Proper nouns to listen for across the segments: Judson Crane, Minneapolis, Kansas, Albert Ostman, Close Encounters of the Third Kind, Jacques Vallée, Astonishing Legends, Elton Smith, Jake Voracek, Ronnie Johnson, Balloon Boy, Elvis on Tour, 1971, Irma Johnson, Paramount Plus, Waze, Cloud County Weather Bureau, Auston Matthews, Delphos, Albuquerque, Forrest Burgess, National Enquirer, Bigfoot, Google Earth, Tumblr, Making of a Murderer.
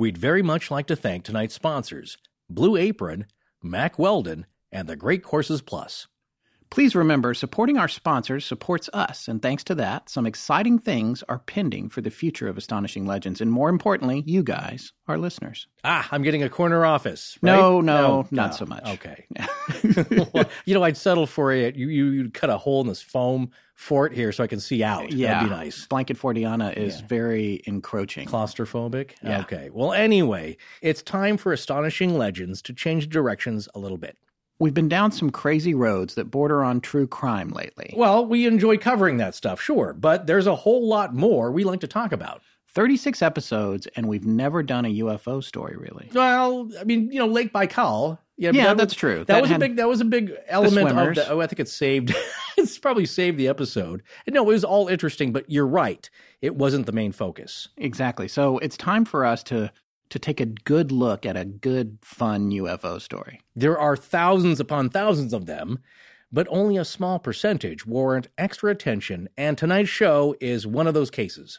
We'd very much like to thank tonight's sponsors, Blue Apron, Mack Weldon, and The Great Courses Plus. Please remember, supporting our sponsors supports us, and thanks to that, some exciting things are pending for the future of Astonishing Legends, and more importantly, you guys, our listeners. I'm getting a corner office, right? No, not so much. Okay. I'd settle for it. You'd cut a hole in this foam fort here so I can see out. Yeah. That'd be nice. Blanket Fortiana is very encroaching. Claustrophobic? Yeah. Okay. Well, anyway, it's time for Astonishing Legends to change directions a little bit. We've been down some crazy roads that border on true crime lately. Well, we enjoy covering that stuff, sure, but there's a whole lot more we like to talk about. 36 episodes, and we've never done a UFO story, really. Well, I mean, Lake Baikal... Yeah, that's true. That was a big element of the... Oh, I think it saved... it's probably saved the episode. And no, it was all interesting, but you're right. It wasn't the main focus. Exactly. So it's time for us to take a good look at a good, fun UFO story. There are thousands upon thousands of them, but only a small percentage warrant extra attention. And tonight's show is one of those cases.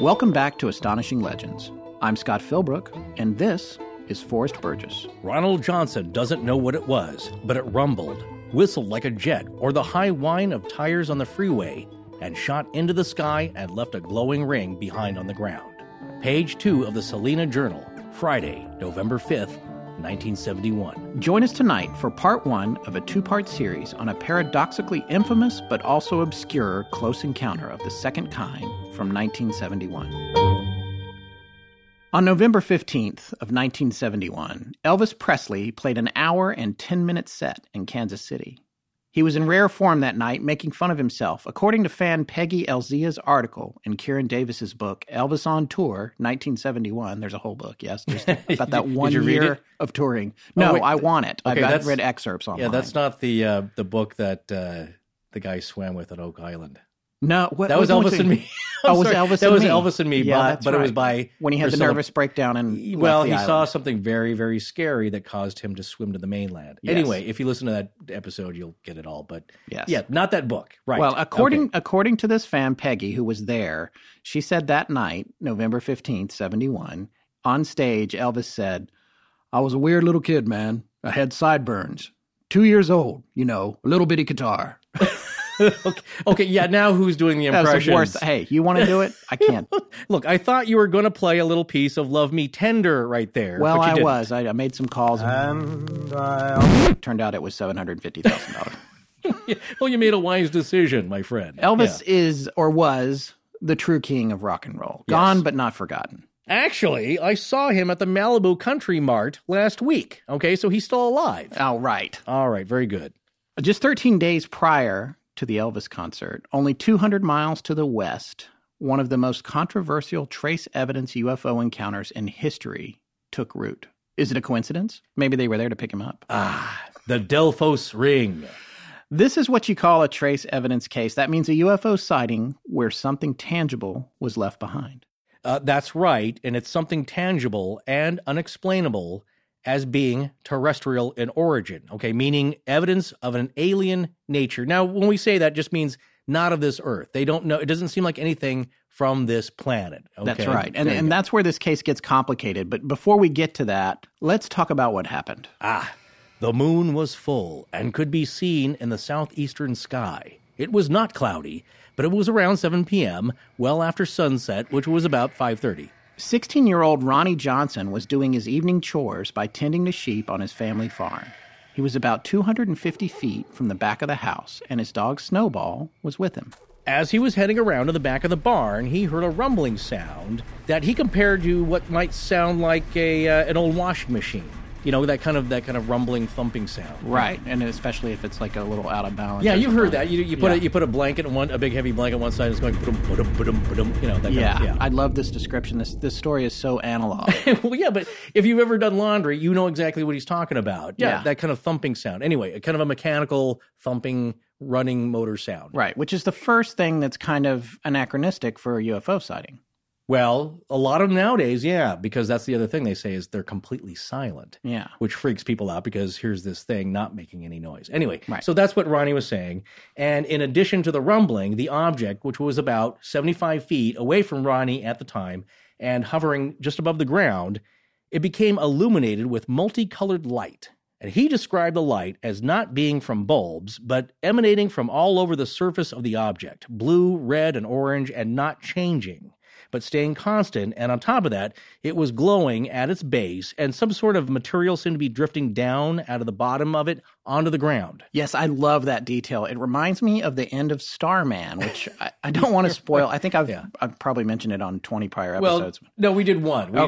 Welcome back to Astonishing Legends. I'm Scott Philbrook, and this is Forrest Burgess. Ronald Johnson doesn't know what it was, but it rumbled, whistled like a jet or the high whine of tires on the freeway, and shot into the sky and left a glowing ring behind on the ground. Page 2 of the Salina Journal, Friday, November 5th, 1971. Join us tonight for part 1 of a 2-part series on a paradoxically infamous but also obscure close encounter of the second kind from 1971. On November 15th of 1971, Elvis Presley played an hour and 10-minute set in Kansas City. He was in rare form that night, making fun of himself, according to fan Peggy Elzia's article in Kieran Davis's book, Elvis on Tour, 1971. There's a whole book, yes, just about that one year of touring. No, I want it. Okay, I've read excerpts online. Yeah, that's not the book that the guy swam with at Oak Island. No, that was Elvis and Me. Elvis and Me, but it was by when he had the nervous breakdown and saw something very, very scary that caused him to swim to the mainland. Yes. Anyway, if you listen to that episode, you'll get it all. But not that book, right? Well, according to this fan Peggy, who was there, she said that night, November 15th, 1971, on stage, Elvis said, "I was a weird little kid, man. I had sideburns. 2 years old, a little bitty guitar." Okay, yeah, now who's doing the impressions? That was the worst. Hey, you want to do it? I can't. Look, I thought you were going to play a little piece of Love Me Tender right there. Well, but you didn't. Was. I made some calls. And turned out it was $750,000. Well, you made a wise decision, my friend. Elvis is, or was, the true king of rock and roll. Gone, but not forgotten. Actually, I saw him at the Malibu Country Mart last week. Okay, so he's still alive. All right, very good. Just 13 days prior to the Elvis concert, only 200 miles to the west, one of the most controversial trace evidence UFO encounters in history took root. Is it a coincidence? Maybe they were there to pick him up. The Delphos ring. This is what you call a trace evidence case. That means a UFO sighting where something tangible was left behind. That's right, and it's something tangible and unexplainable as being terrestrial in origin, okay, meaning evidence of an alien nature. Now, when we say that, just means not of this earth. They don't know. It doesn't seem like anything from this planet. Okay? That's right. And that's where this case gets complicated. But before we get to that, let's talk about what happened. The moon was full and could be seen in the southeastern sky. It was not cloudy, but it was around 7 p.m., well after sunset, which was about 5:30. 16-year-old Ronnie Johnson was doing his evening chores by tending to sheep on his family farm. He was about 250 feet from the back of the house, and his dog Snowball was with him. As he was heading around to the back of the barn, he heard a rumbling sound that he compared to what might sound like an old washing machine. You know, that kind of rumbling, thumping sound. Right, and especially if it's like a little out of balance. Yeah, you've heard that. You put a blanket on a big heavy blanket on one side, and it's going ba-dum, ba-dum, ba-dum, ba-dum, you know, that kind of. Yeah, I love this description. This story is so analog. Well, yeah, but if you've ever done laundry, you know exactly what he's talking about. Yeah, that kind of thumping sound. Anyway, kind of a mechanical thumping, running motor sound. Right, which is the first thing that's kind of anachronistic for a UFO sighting. Well, a lot of them nowadays, yeah, because that's the other thing they say is they're completely silent. Yeah. Which freaks people out because here's this thing not making any noise. Anyway, right. So that's what Ronnie was saying. And in addition to the rumbling, the object, which was about 75 feet away from Ronnie at the time and hovering just above the ground, it became illuminated with multicolored light. And he described the light as not being from bulbs, but emanating from all over the surface of the object, blue, red, and orange, and not changing, but staying constant, and on top of that, it was glowing at its base, and some sort of material seemed to be drifting down out of the bottom of it onto the ground. Yes, I love that detail. It reminds me of the end of Starman, which I don't want to spoil. I think I've probably mentioned it on 20 prior episodes. Well, no, we did one. We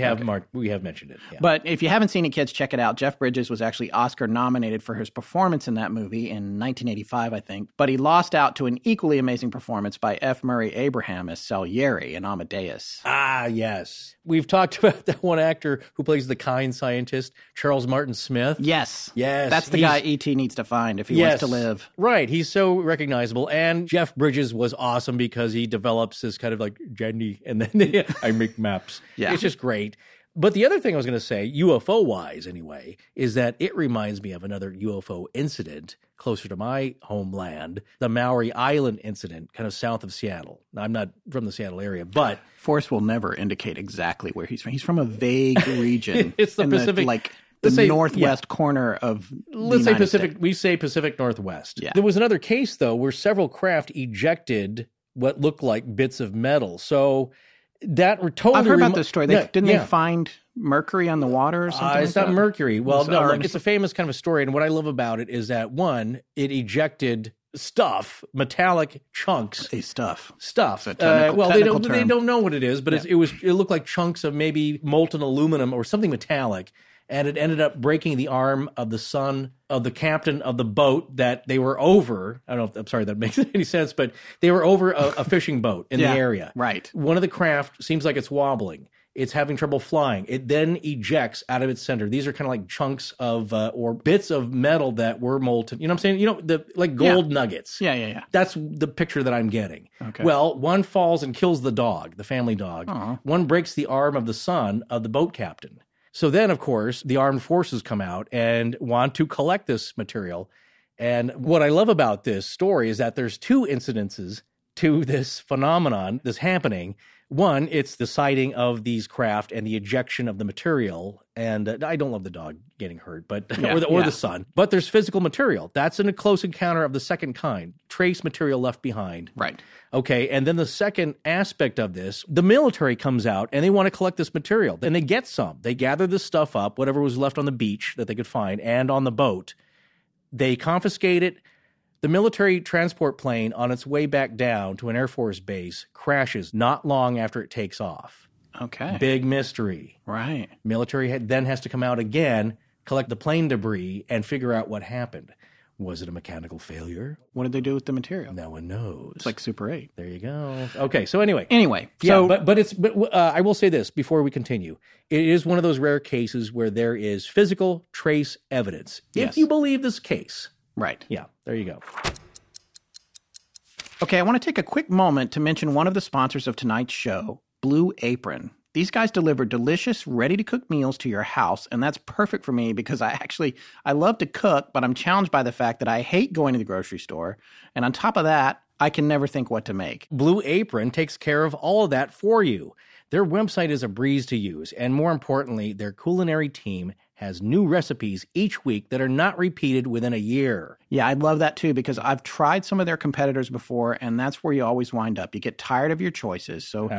have mentioned it. Yeah. But if you haven't seen it, kids, check it out. Jeff Bridges was actually Oscar-nominated for his performance in that movie in 1985, I think, but he lost out to an equally amazing performance by F. Murray Abraham as Salieri in Amadeus. Ah, yes. We've talked about that one actor who plays the kind scientist, Charles Martin Smith. Yes. Yes. That's the guy E.T. needs to find if he wants to live. Right. He's so recognizable. And Jeff Bridges was awesome because he develops this kind of like, Jenny, and then I make maps. Yeah. It's just great. But the other thing I was going to say, UFO-wise anyway, is that it reminds me of another UFO incident closer to my homeland, the Maury Island incident, kind of south of Seattle. Now, I'm not from the Seattle area, but... Forrest will never indicate exactly where he's from. He's from a vague region. It's the Pacific... The northwest corner of the United States. We say Pacific Northwest. Yeah. There was another case, though, where several craft ejected what looked like bits of metal. So... I've heard about this story. Didn't they find mercury on the water or something? It's not mercury. Well, no, look, it's a famous kind of story. And what I love about it is that, one, it ejected metallic chunks. Stuff. They don't know what it is, but it looked like chunks of maybe molten aluminum or something metallic. And it ended up breaking the arm of the son of the captain of the boat that they were over. I don't know. I'm sorry that makes any sense, but they were over a fishing boat in the area. Right. One of the craft seems like it's wobbling. It's having trouble flying. It then ejects out of its center. These are kind of like chunks of or bits of metal that were molten. You know what I'm saying? You know, like gold nuggets. Yeah. That's the picture that I'm getting. Okay. Well, one falls and kills the dog, the family dog. Aww. One breaks the arm of the son of the boat captain. So then, of course, the armed forces come out and want to collect this material. And what I love about this story is that there's two incidences to this phenomenon, this happening. One, it's the sighting of these craft and the ejection of the material. And I don't love the dog getting hurt, but or the son. But there's physical material. That's in a close encounter of the second kind, trace material left behind. Right. Okay, and then the second aspect of this, the military comes out and they want to collect this material. And they get some. They gather this stuff up, whatever was left on the beach that they could find and on the boat. They confiscate it. The military transport plane on its way back down to an Air Force base crashes not long after it takes off. Okay. Big mystery. Right. Military then has to come out again, collect the plane debris, and figure out what happened. Was it a mechanical failure? What did they do with the material? No one knows. It's like Super 8. There you go. Okay, so anyway. I will say this before we continue. It is one of those rare cases where there is physical trace evidence. Yes. If you believe this case. Right. Yeah, there you go. Okay, I want to take a quick moment to mention one of the sponsors of tonight's show, Blue Apron. These guys deliver delicious, ready-to-cook meals to your house, and that's perfect for me because I love to cook, but I'm challenged by the fact that I hate going to the grocery store, and on top of that, I can never think what to make. Blue Apron takes care of all of that for you. Their website is a breeze to use, and more importantly, their culinary team has new recipes each week that are not repeated within a year. Yeah, I love that too because I've tried some of their competitors before and that's where you always wind up. You get tired of your choices. So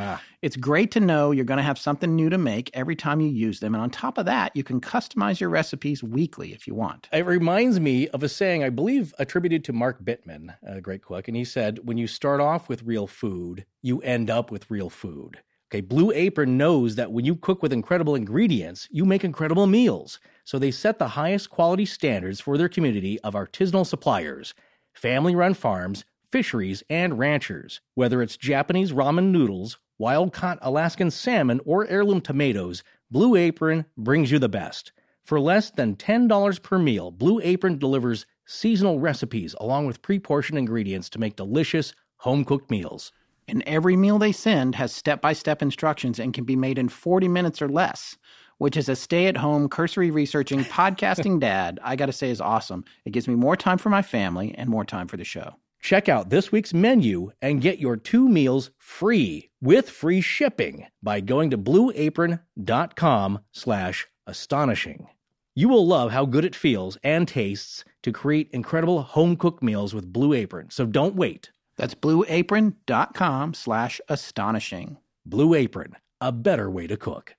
it's great to know you're going to have something new to make every time you use them. And on top of that, you can customize your recipes weekly if you want. It reminds me of a saying I believe attributed to Mark Bittman, a great cook, and he said, when you start off with real food, you end up with real food. Okay, Blue Apron knows that when you cook with incredible ingredients, you make incredible meals. so they set the highest quality standards for their community of artisanal suppliers, family-run farms, fisheries, and ranchers. Whether it's Japanese ramen noodles, wild-caught Alaskan salmon, or heirloom tomatoes, Blue Apron brings you the best. For less than $10 per meal, Blue Apron delivers seasonal recipes along with pre-portioned ingredients to make delicious, home-cooked meals. And every meal they send has step-by-step instructions and can be made in 40 minutes or less, which is a stay-at-home, cursory-researching, podcasting dad, I gotta say, is awesome. It gives me more time for my family and more time for the show. Check out this week's menu and get your 2 meals free with free shipping by going to blueapron.com/astonishing. You will love how good it feels and tastes to create incredible home-cooked meals with Blue Apron, so don't wait. That's blueapron.com/astonishing. Blue Apron, a better way to cook.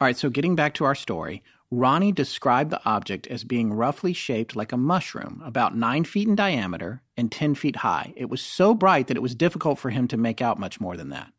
All right, so getting back to our story, Ronnie described the object as being roughly shaped like a mushroom, about 9 feet in diameter and 10 feet high. It was so bright that it was difficult for him to make out much more than that.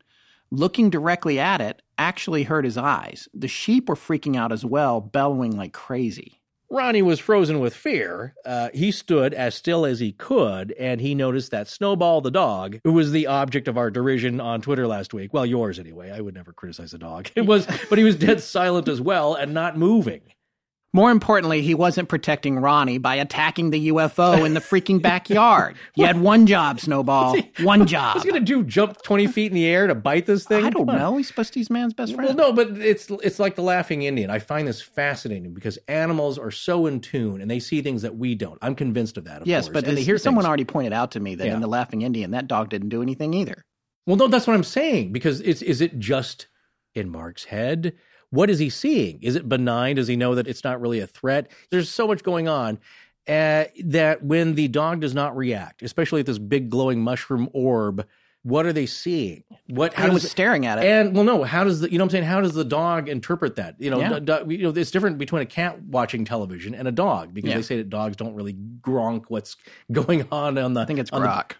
Looking directly at it actually hurt his eyes. The sheep were freaking out as well, bellowing like crazy. Ronnie was frozen with fear. He stood as still as he could, and he noticed that Snowball the dog, who was the object of our derision on Twitter last week, well, yours anyway, I would never criticize a dog, but he was dead silent as well and not moving. More importantly, he wasn't protecting Ronnie by attacking the UFO in the freaking backyard. You had one job, Snowball. One job. What's he going to do, jump 20 feet in the air to bite this thing? I don't know. He's supposed to be his man's best friend. Well, no, but it's like the laughing Indian. I find this fascinating because animals are so in tune, and they see things that we don't. I'm convinced of that, of course. Yes, but someone already pointed out to me that in the laughing Indian, that dog didn't do anything either. Well, no, that's what I'm saying, because is it just in Mark's head? What is he seeing? Is it benign? Does he know that it's not really a threat? There's so much going on that when the dog does not react, especially at this big glowing mushroom orb, what are they seeing? Staring at it. And, well, no, how does the, you know what I'm saying? How does the dog interpret that? It's different between a cat watching television and a dog because they say that dogs don't really gronk what's going on the. I think it's grok.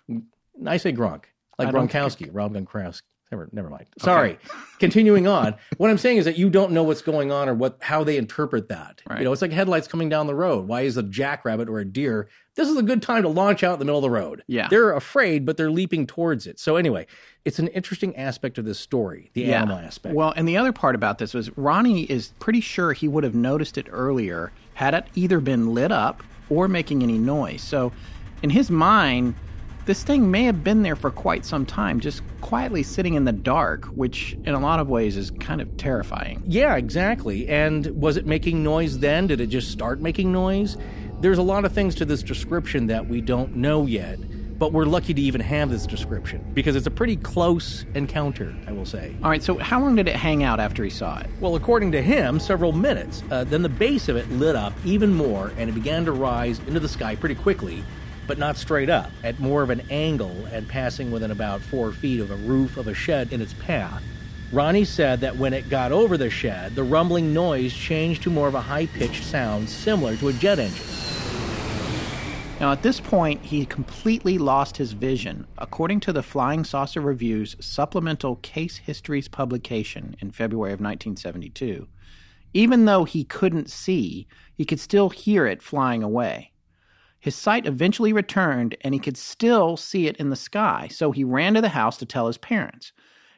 I say gronk, like Gronkowski, Rob Gronkowski. Never mind. Sorry. Okay. Continuing on. What I'm saying is that you don't know what's going on or how they interpret that. Right. You know, it's like headlights coming down the road. Why is a jackrabbit or a deer? This is a good time to launch out in the middle of the road. Yeah. They're afraid, but they're leaping towards it. So anyway, it's an interesting aspect of this story, the animal aspect. Well, and the other part about this was Ronnie is pretty sure he would have noticed it earlier had it either been lit up or making any noise. So in his mind, this thing may have been there for quite some time, just quietly sitting in the dark, which in a lot of ways is kind of terrifying. Yeah, exactly. And was it making noise then? Did it just start making noise? There's a lot of things to this description that we don't know yet, but we're lucky to even have this description because it's a pretty close encounter, I will say. All right, so how long did it hang out after he saw it? Well, according to him, several minutes. Then the base of it lit up even more, and it began to rise into the sky pretty quickly, but not straight up, at more of an angle and passing within about 4 feet of a roof of a shed in its path. Ronnie said that when it got over the shed, the rumbling noise changed to more of a high-pitched sound similar to a jet engine. Now, at this point, he completely lost his vision, according to the Flying Saucer Review's Supplemental Case Histories publication in February of 1972. Even though he couldn't see, he could still hear it flying away. His sight eventually returned, and he could still see it in the sky, so he ran to the house to tell his parents.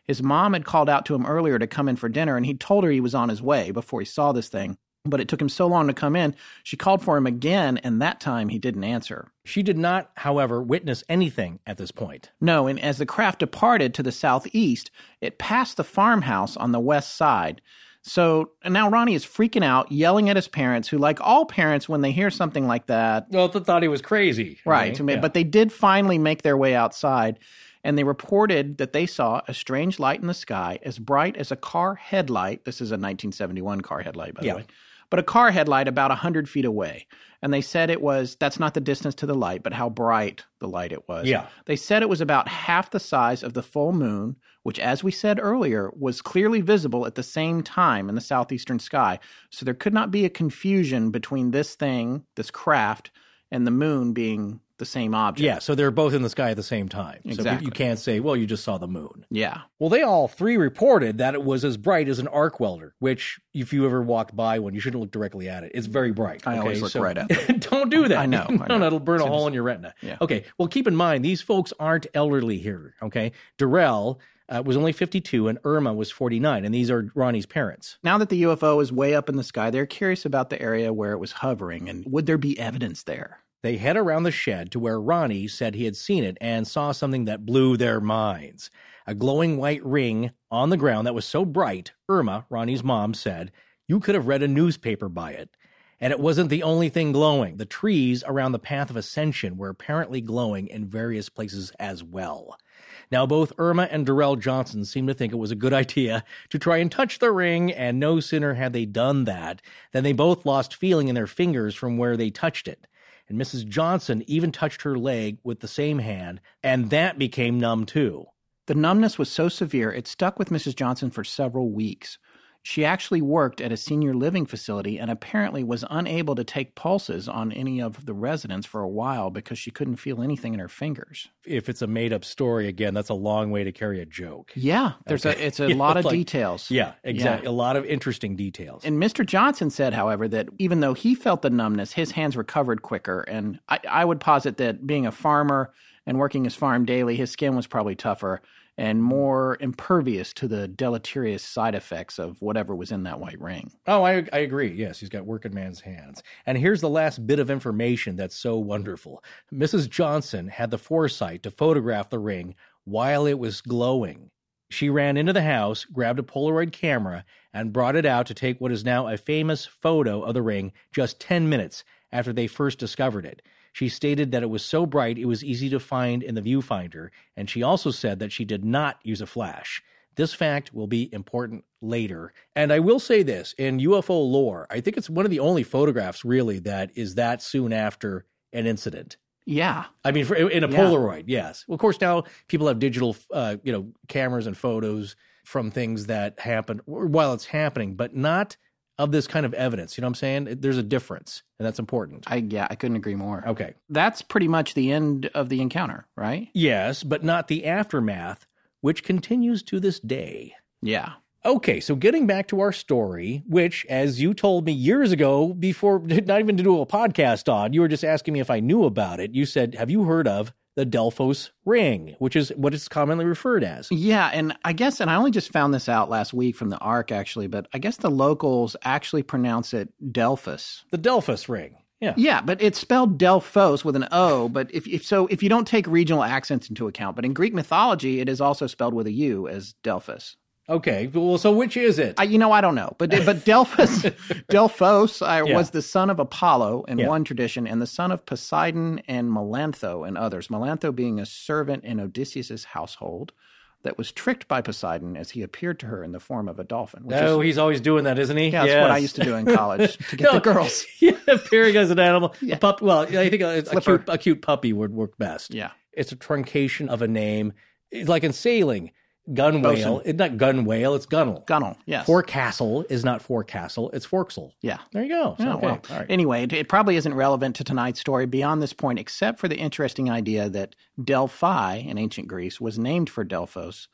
His mom had called out to him earlier to come in for dinner, and he told her he was on his way before he saw this thing. But it took him so long to come in, she called for him again, and that time he didn't answer. She did not, however, witness anything at this point. No, and as the craft departed to the southeast, it passed the farmhouse on the west side. So now Ronnie is freaking out, yelling at his parents, who, like all parents, when they hear something like that... Well, they thought he was crazy. Right. But they did finally make their way outside, and they reported that they saw a strange light in the sky as bright as a car headlight. This is a 1971 car headlight, by the way. But a car headlight about 100 feet away. And they said it was... That's not the distance to the light, but how bright the light it was. Yeah. They said it was about half the size of the full moon, which, as we said earlier, was clearly visible at the same time in the southeastern sky. So there could not be a confusion between this thing, this craft, and the moon being the same object. Yeah, so they're both in the sky at the same time. Exactly. So you can't say, well, you just saw the moon. Yeah. Well, they all three reported that it was as bright as an arc welder, which if you ever walked by one, you shouldn't look directly at it. It's very bright. I always look right at it. Don't do that. I know. No, that'll burn a hole in your retina. Yeah. Okay, well, keep in mind, these folks aren't elderly here, okay? Darrell was only 52 and Irma was 49, and these are Ronnie's parents. Now that the UFO is way up in the sky, they're curious about the area where it was hovering, and would there be evidence there? They head around the shed to where Ronnie said he had seen it and saw something that blew their minds. A glowing white ring on the ground that was so bright, Irma, Ronnie's mom, said, you could have read a newspaper by it. And it wasn't the only thing glowing. The trees around the Path of Ascension were apparently glowing in various places as well. Now, both Irma and Darrell Johnson seemed to think it was a good idea to try and touch the ring, and no sooner had they done that than they both lost feeling in their fingers from where they touched it. And Mrs. Johnson even touched her leg with the same hand, and that became numb too. The numbness was so severe, it stuck with Mrs. Johnson for several weeks. She actually worked at a senior living facility and apparently was unable to take pulses on any of the residents for a while because she couldn't feel anything in her fingers. If it's a made-up story, again, that's a long way to carry a joke. Yeah, there's a lot of details. Yeah, exactly. Yeah. A lot of interesting details. And Mr. Johnson said, however, that even though he felt the numbness, his hands recovered quicker. And I would posit that being a farmer and working his farm daily, his skin was probably tougher and more impervious to the deleterious side effects of whatever was in that white ring. Oh, I agree. Yes, he's got working man's hands. And here's the last bit of information that's so wonderful. Mrs. Johnson had the foresight to photograph the ring while it was glowing. She ran into the house, grabbed a Polaroid camera, and brought it out to take what is now a famous photo of the ring just 10 minutes after they first discovered it. She stated that it was so bright it was easy to find in the viewfinder, and she also said that she did not use a flash. This fact will be important later. And I will say this, in UFO lore, I think it's one of the only photographs, really, that is that soon after an incident. Yeah. I mean, in a Polaroid, yes. Well, of course, now people have digital cameras and photos from things that happen while it's happening, but not of this kind of evidence. You know what I'm saying? There's a difference, and that's important. I couldn't agree more. Okay. That's pretty much the end of the encounter, right? Yes, but not the aftermath, which continues to this day. Yeah. Okay, so getting back to our story, which, as you told me years ago, before not even to do a podcast on, you were just asking me if I knew about it. You said, have you heard of the Delphos ring, which is what it's commonly referred as? Yeah, and I guess, and I only just found this out last week from the ARC, actually, but I guess the locals actually pronounce it Delphos. The Delphos ring, yeah. Yeah, but it's spelled Delphos with an O, but if you don't take regional accents into account, but in Greek mythology, it is also spelled with a U as Delphos. Okay, well, so which is it? I don't know, but Delphos was the son of Apollo in one tradition and the son of Poseidon and Melantho in others, Melantho being a servant in Odysseus' household that was tricked by Poseidon as he appeared to her in the form of a dolphin. He's always doing that, isn't he? Yeah, that's what I used to do in college to get the girls. Yeah, appearing as an animal. Yeah. Well, I think a cute puppy would work best. Yeah. It's a truncation of a name. It's like in sailing. Gunwale. It's not gunwale, it's gunnel. Gunnel, yes. Forecastle is not forecastle, it's forksel. Yeah. There you go. So, okay. Well, all right. Anyway, it probably isn't relevant to tonight's story beyond this point, except for the interesting idea that Delphi in ancient Greece was named for Delphos,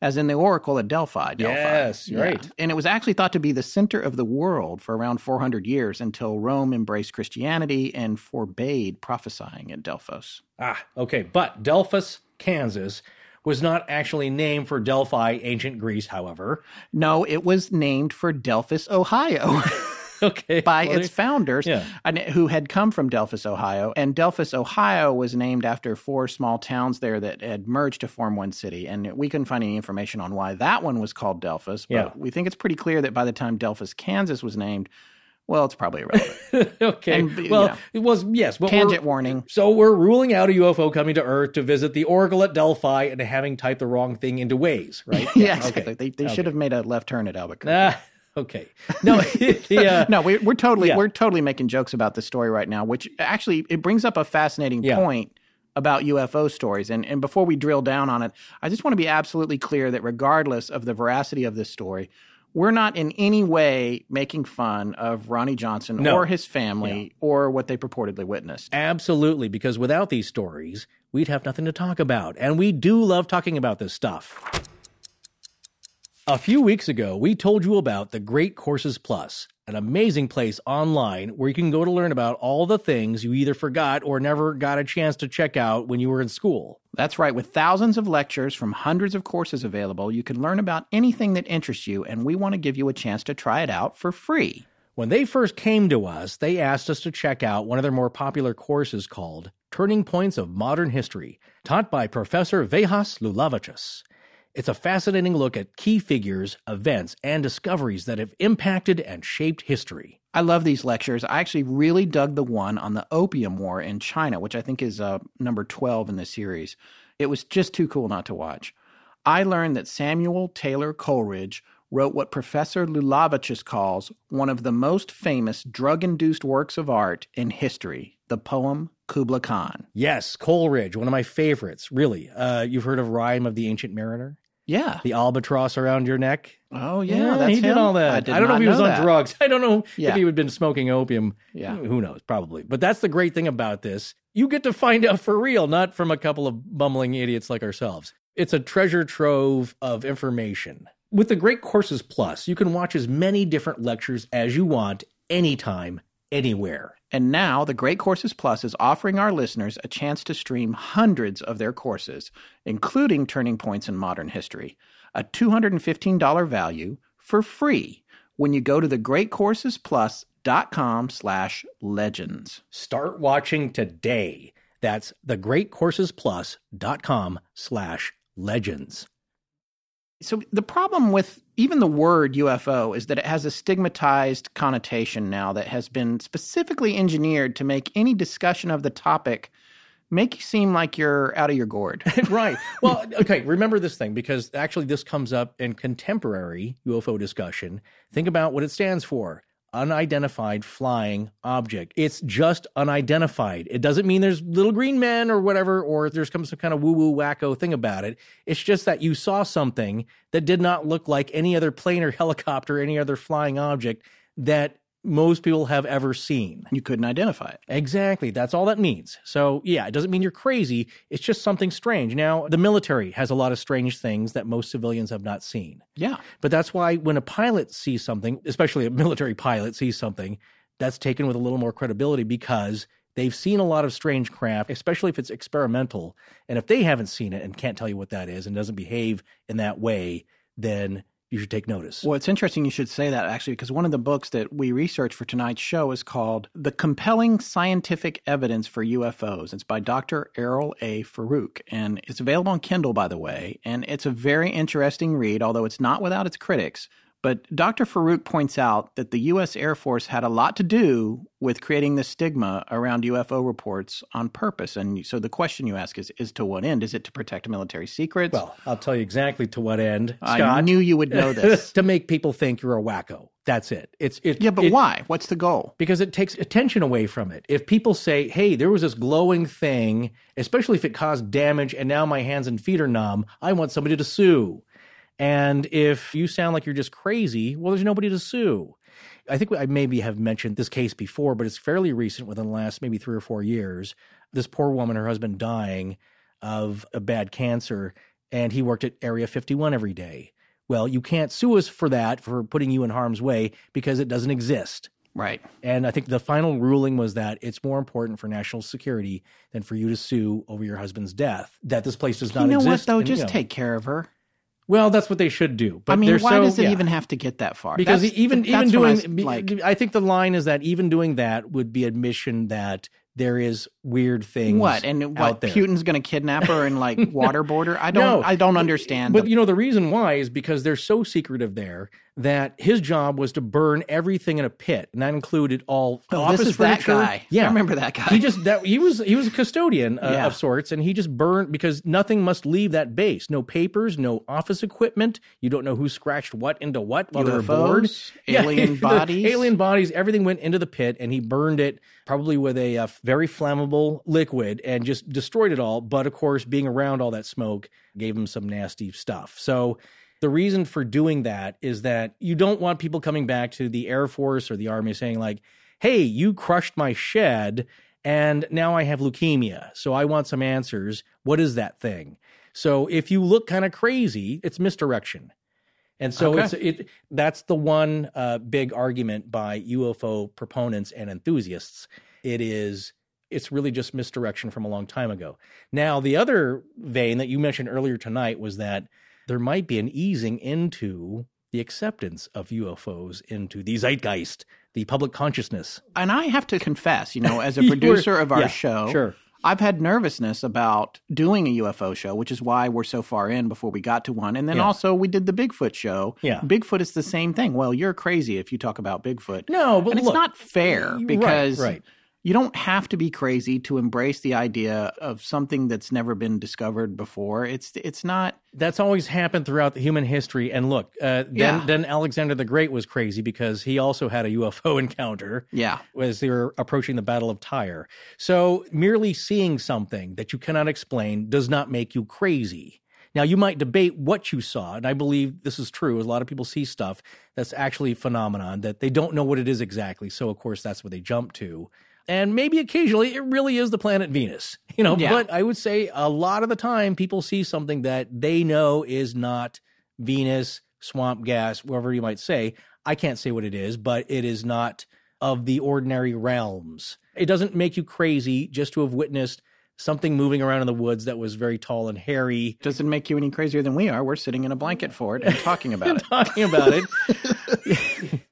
as in the Oracle at Delphi. Yes, yeah. Right. And it was actually thought to be the center of the world for around 400 years until Rome embraced Christianity and forbade prophesying at Delphos. Ah, okay. But Delphos, Kansas was not actually named for Delphi, ancient Greece, however. No, it was named for Delphos, Ohio. Okay. By its founders, who had come from Delphos, Ohio. And Delphos, Ohio was named after four small towns there that had merged to form one city. And we couldn't find any information on why that one was called Delphos. But we think it's pretty clear that by the time Delphos, Kansas was named, well, it's probably irrelevant. Okay. And, it was, yes. Tangent warning. So we're ruling out a UFO coming to Earth to visit the Oracle at Delphi and having typed the wrong thing into Waze, right? Yeah, exactly. Okay. They should have made a left turn at Albuquerque. Okay. No, we're totally making jokes about this story right now, which actually, it brings up a fascinating point about UFO stories. And before we drill down on it, I just want to be absolutely clear that regardless of the veracity of this story, we're not in any way making fun of Ronnie Johnson or his family or what they purportedly witnessed. Absolutely, because without these stories, we'd have nothing to talk about. And we do love talking about this stuff. A few weeks ago, we told you about The Great Courses Plus, an amazing place online where you can go to learn about all the things you either forgot or never got a chance to check out when you were in school. That's right. With thousands of lectures from hundreds of courses available, you can learn about anything that interests you, and we want to give you a chance to try it out for free. When they first came to us, they asked us to check out one of their more popular courses called Turning Points of Modern History, taught by Professor Vejas Lulevicius. It's a fascinating look at key figures, events, and discoveries that have impacted and shaped history. I love these lectures. I actually really dug the one on the Opium War in China, which I think is number 12 in the series. It was just too cool not to watch. I learned that Samuel Taylor Coleridge wrote what Professor Lulevicius calls one of the most famous drug-induced works of art in history, the poem Kubla Khan. Yes, Coleridge, one of my favorites, really. You've heard of Rhyme of the Ancient Mariner? Yeah. The albatross around your neck? Oh, yeah, that's he did him. All that. I don't know if he was on drugs. I don't know if he had been smoking opium. Yeah. Who knows, probably. But that's the great thing about this. You get to find out for real, not from a couple of bumbling idiots like ourselves. It's a treasure trove of information. With the Great Courses Plus, you can watch as many different lectures as you want, anytime, anywhere. And now, the Great Courses Plus is offering our listeners a chance to stream hundreds of their courses, including Turning Points in Modern History, a $215 value for free when you go to thegreatcoursesplus.com/legends. Start watching today. That's thegreatcoursesplus.com/legends. So the problem with even the word UFO is that it has a stigmatized connotation now that has been specifically engineered to make any discussion of the topic make you seem like you're out of your gourd. Right. Well, okay, remember this thing, because actually this comes up in contemporary UFO discussion. Think about what it stands for. Unidentified flying object. It's just unidentified. It doesn't mean there's little green men or whatever, or there's some kind of woo-woo wacko thing about it. It's just that you saw something that did not look like any other plane or helicopter, or any other flying object that most people have ever seen. You couldn't identify it. Exactly. That's all that means. So yeah, it doesn't mean you're crazy. It's just something strange. Now, the military has a lot of strange things that most civilians have not seen. Yeah. But that's why when a pilot sees something, especially a military pilot sees something, that's taken with a little more credibility because they've seen a lot of strange craft, especially if it's experimental. And if they haven't seen it and can't tell you what that is and doesn't behave in that way, then you should take notice. Well, it's interesting you should say that, actually, because one of the books that we researched for tonight's show is called The Compelling Scientific Evidence for UFOs. It's by Dr. Errol A. Farouk, and it's available on Kindle, by the way, and it's a very interesting read, although it's not without its critics. But Dr. Farouk points out that the U.S. Air Force had a lot to do with creating the stigma around UFO reports on purpose. And so the question you ask is to what end? Is it to protect military secrets? Well, I'll tell you exactly to what end, Scott. I knew you would know this. To make people think you're a wacko. That's it. But why? What's the goal? Because it takes attention away from it. If people say, hey, there was this glowing thing, especially if it caused damage and now my hands and feet are numb, I want somebody to sue. And if you sound like you're just crazy, well, there's nobody to sue. I think I maybe have mentioned this case before, but it's fairly recent, within the last maybe 3 or 4 years. This poor woman, her husband dying of a bad cancer, and he worked at Area 51 every day. Well, you can't sue us for that, for putting you in harm's way, because it doesn't exist. Right. And I think the final ruling was that it's more important for national security than for you to sue over your husband's death, that this place does not exist. You know what, though? Just take care of her. Well, that's what they should do. But I mean, why does it even have to get that far? Because I think the line is that even doing that would be admission that there is weird things out there. Putin's going to kidnap her and like waterboard her? I don't understand. But the reason why is because they're so secretive there that his job was to burn everything in a pit, and that included all office furniture. That guy. Yeah, I remember that guy. He was a custodian of sorts, and he just burned because nothing must leave that base. No papers, no office equipment. You don't know who scratched what into what while they were bored. Alien bodies. Everything went into the pit, and he burned it probably with a very flammable liquid and just destroyed it all. But of course, being around all that smoke gave him some nasty stuff. So The reason for doing that is that you don't want people coming back to the Air Force or the Army saying like, hey, you crushed my shed and now I have leukemia. So I want some answers. What is that thing? So if you look kind of crazy, it's misdirection. And so that's the one big argument by UFO proponents and enthusiasts. It's really just misdirection from a long time ago. Now, the other vein that you mentioned earlier tonight was that there might be an easing into the acceptance of UFOs into the zeitgeist, the public consciousness. And I have to confess, you know, as a producer of our show, I've had nervousness about doing a UFO show, which is why we're so far in before we got to one. And then also we did the Bigfoot show. Yeah. Bigfoot is the same thing. Well, you're crazy if you talk about Bigfoot. No, but it's not fair because you don't have to be crazy to embrace the idea of something that's never been discovered before. It's not. That's always happened throughout the human history. And look, then Alexander the Great was crazy because he also had a UFO encounter as they were approaching the Battle of Tyre. So merely seeing something that you cannot explain does not make you crazy. Now, you might debate what you saw, and I believe this is true. A lot of people see stuff that's actually a phenomenon that they don't know what it is exactly. So, of course, that's what they jump to. And maybe occasionally it really is the planet Venus, you know, but I would say a lot of the time people see something that they know is not Venus, swamp gas, whatever you might say. I can't say what it is, but it is not of the ordinary realms. It doesn't make you crazy just to have witnessed something moving around in the woods that was very tall and hairy. Doesn't make you any crazier than we are. We're sitting in a blanket for it and talking about it.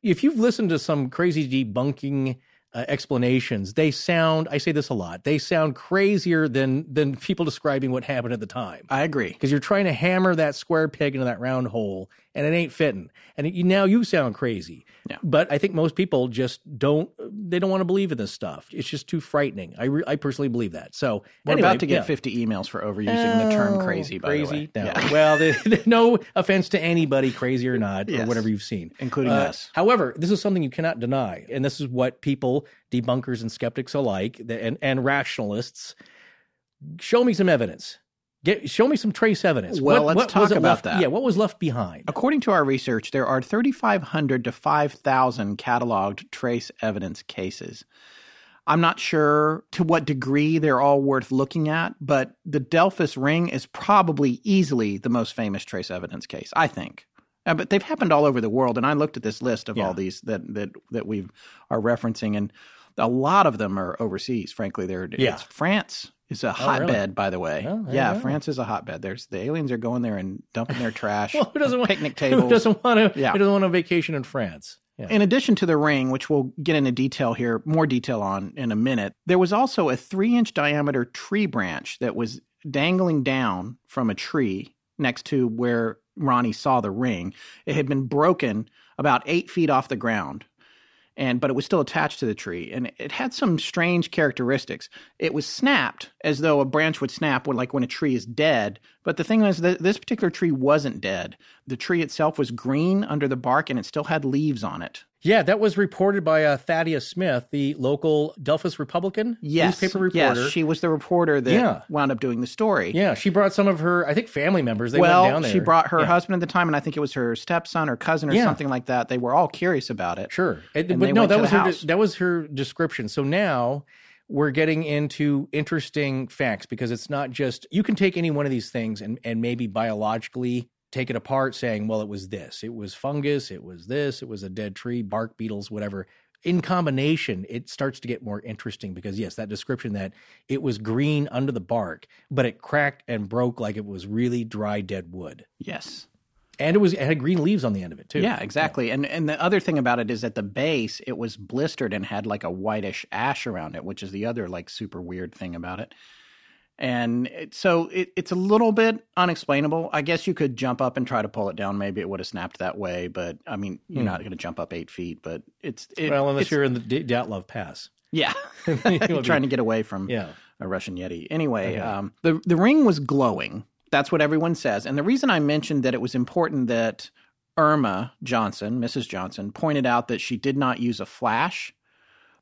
If you've listened to some crazy debunking explanations, they sound, I say this a lot, they sound crazier than people describing what happened at the time. I agree. Because you're trying to hammer that square peg into that round hole, and it ain't fitting. And now you sound crazy. Yeah. But I think most people just don't want to believe in this stuff. It's just too frightening. I personally believe that. So We're about to get 50 emails for overusing the term crazy, by the way. No. Yeah. Well, no offense to anybody, crazy or not, or whatever you've seen. Including us. However, this is something you cannot deny. And this is what people, debunkers and skeptics alike, and rationalists, show me some evidence. Show me some trace evidence. Well, let's talk about that. Yeah, what was left behind? According to our research, there are 3,500 to 5,000 cataloged trace evidence cases. I'm not sure to what degree they're all worth looking at, but the Delphos ring is probably easily the most famous trace evidence case, I think. But they've happened all over the world, and I looked at this list of all these that we are referencing, and a lot of them are overseas, frankly. France is a hotbed, by the way. Oh, yeah, France is a hotbed. The aliens are going there and dumping their trash on picnic tables. Who doesn't want a vacation in France? Yeah. In addition to the ring, which we'll get into more detail on in a minute, there was also a 3-inch diameter tree branch that was dangling down from a tree next to where Ronnie saw the ring. It had been broken about 8 feet off the ground, but it was still attached to the tree, and it had some strange characteristics. It was snapped as though a branch would snap when a tree is dead, but the thing is that this particular tree wasn't dead. The tree itself was green under the bark, and it still had leaves on it. Yeah, that was reported by Thaddeus Smith, the local Delphos Republican newspaper reporter. Yes, she was the reporter that wound up doing the story. Yeah, she brought some of her, I think, family members. They went down there. She brought her husband at the time, and I think it was her stepson or cousin or something like that. They were all curious about it. Sure. That was her description. So now we're getting into interesting facts, because it's not just – you can take any one of these things and maybe biologically – take it apart, saying, well, it was this, it was fungus, it was this, it was a dead tree, bark beetles, whatever. In combination, it starts to get more interesting because, yes, that description that it was green under the bark, but it cracked and broke like it was really dry, dead wood. Yes. And it had green leaves on the end of it, too. Yeah, exactly. Yeah. And the other thing about it is at the base, it was blistered and had a whitish ash around it, which is the other super weird thing about it. And so it's a little bit unexplainable. I guess you could jump up and try to pull it down. Maybe it would have snapped that way. But, I mean, you're not going to jump up 8 feet. But unless you're in the Dyatlov Pass. Yeah. Trying to get away from a Russian Yeti. Anyway, the ring was glowing. That's what everyone says. And the reason I mentioned that it was important that Irma Johnson, Mrs. Johnson, pointed out that she did not use a flash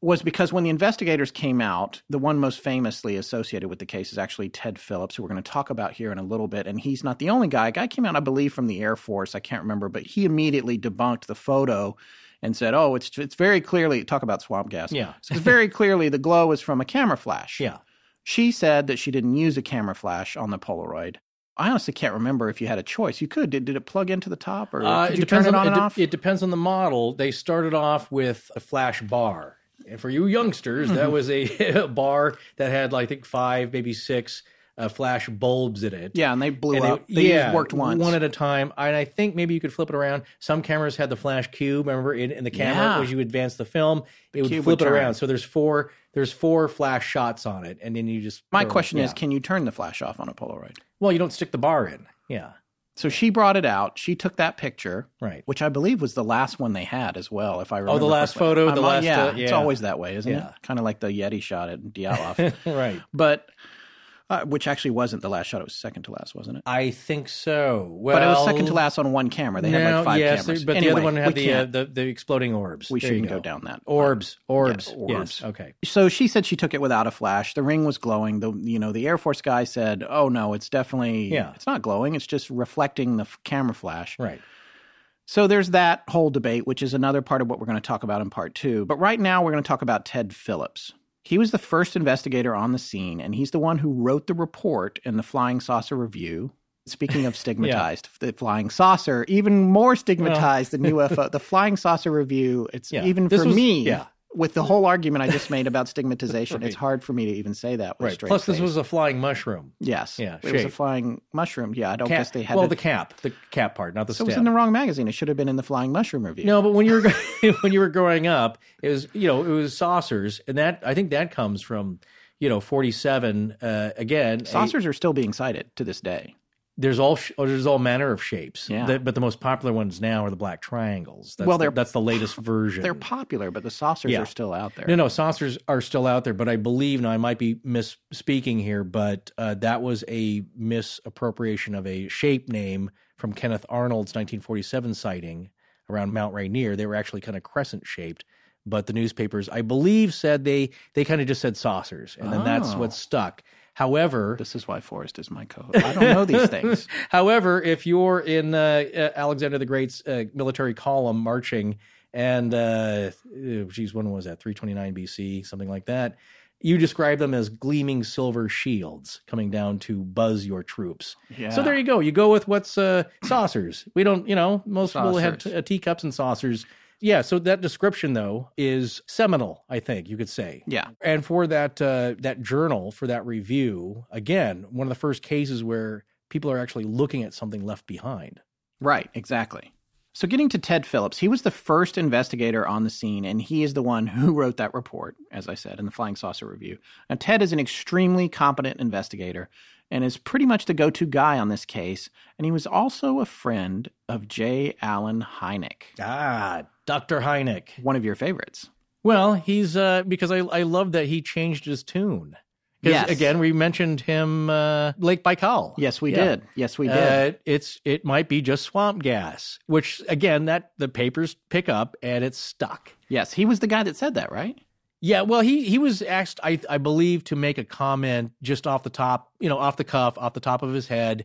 was because when the investigators came out, the one most famously associated with the case is actually Ted Phillips, who we're going to talk about here in a little bit. And he's not the only guy. A guy came out, I believe, from the Air Force. I can't remember. But he immediately debunked the photo and said, oh, it's very clearly – talk about swamp gas. Yeah. It's very clearly the glow is from a camera flash. Yeah. She said that she didn't use a camera flash on the Polaroid. I honestly can't remember if you had a choice. You could. Did it plug into the top or could you turn it on and off? It depends on the model. They started off with a flash bar. And for you youngsters, that was a bar that had, I think, 5, maybe 6 flash bulbs in it. Yeah, and they blew up. They worked once. One at a time. And I think maybe you could flip it around. Some cameras had the flash cube, remember, in the camera. Yeah. As you advance the film, it would flip it around. So there's four flash shots on it, and then you just... My question is, can you turn the flash off on a Polaroid? Well, you don't stick the bar in. Yeah. So she brought it out. She took that picture, right? Which I believe was the last one they had as well, if I remember. Oh, the last correctly. Photo? The last, yeah. It's always that way, isn't it? Kind of like the Yeti shot at Dialov. Right. But... which actually wasn't the last shot. It was second to last, wasn't it? I think so. Well, but it was second to last on one camera. They had 5 cameras. But anyway, the other one had the exploding orbs. We shouldn't go down that. Orbs. Yeah, orbs. Yes. Okay. So she said she took it without a flash. The ring was glowing. The Air Force guy said, oh, no, it's definitely, it's not glowing. It's just reflecting the camera flash. Right. So there's that whole debate, which is another part of what we're going to talk about in part 2. But right now we're going to talk about Ted Phillips. He was the first investigator on the scene, and he's the one who wrote the report in the Flying Saucer Review. Speaking of stigmatized, the Flying Saucer, even more stigmatized than UFO. The Flying Saucer Review, it's even this for was, me, with the whole argument I just made about stigmatization, right. It's hard for me to even say that with straight face. This was a flying mushroom. Yes. Yeah, it was a flying mushroom. Yeah, I don't guess they had the cap part, not the stem. It was in the wrong magazine. It should have been in the Flying Mushroom Review. No, but when you were growing up, it was saucers, and that I think that comes from 47 again. Saucers are still being cited to this day. There's all manner of shapes, but the most popular ones now are the black triangles. That's the latest version. They're popular, but the saucers are still out there. No, saucers are still out there, but I believe, now I might be misspeaking here, but that was a misappropriation of a shape name from Kenneth Arnold's 1947 sighting around Mount Rainier. They were actually kind of crescent-shaped, but the newspapers, I believe, said they kind of just said saucers, and then that's what stuck. However, this is why Forrest is my co-host. I don't know these things. However, if you're in Alexander the Great's military column marching, and when was that? 329 BC, something like that. You describe them as gleaming silver shields coming down to buzz your troops. Yeah. So there you go. You go with what's saucers. We don't, most people have teacups and saucers. Yeah, so that description, though, is seminal, I think you could say. Yeah. And for that journal, for that review, again, one of the first cases where people are actually looking at something left behind. Right, exactly. So getting to Ted Phillips, he was the first investigator on the scene, and he is the one who wrote that report, as I said, in the Flying Saucer Review. Now, Ted is an extremely competent investigator and is pretty much the go-to guy on this case. And he was also a friend of J. Allen Hynek. Ah, Dr. Hynek. One of your favorites. Well, he's because I love that he changed his tune. Yes. Again, we mentioned him, Lake Baikal. Yes, we did. Yes, we did. It might be just swamp gas, which, again, that the papers pick up and it's stuck. Yes, he was the guy that said that, right? Yeah, well, he was asked, I believe, to make a comment just off the top, off the cuff, off the top of his head,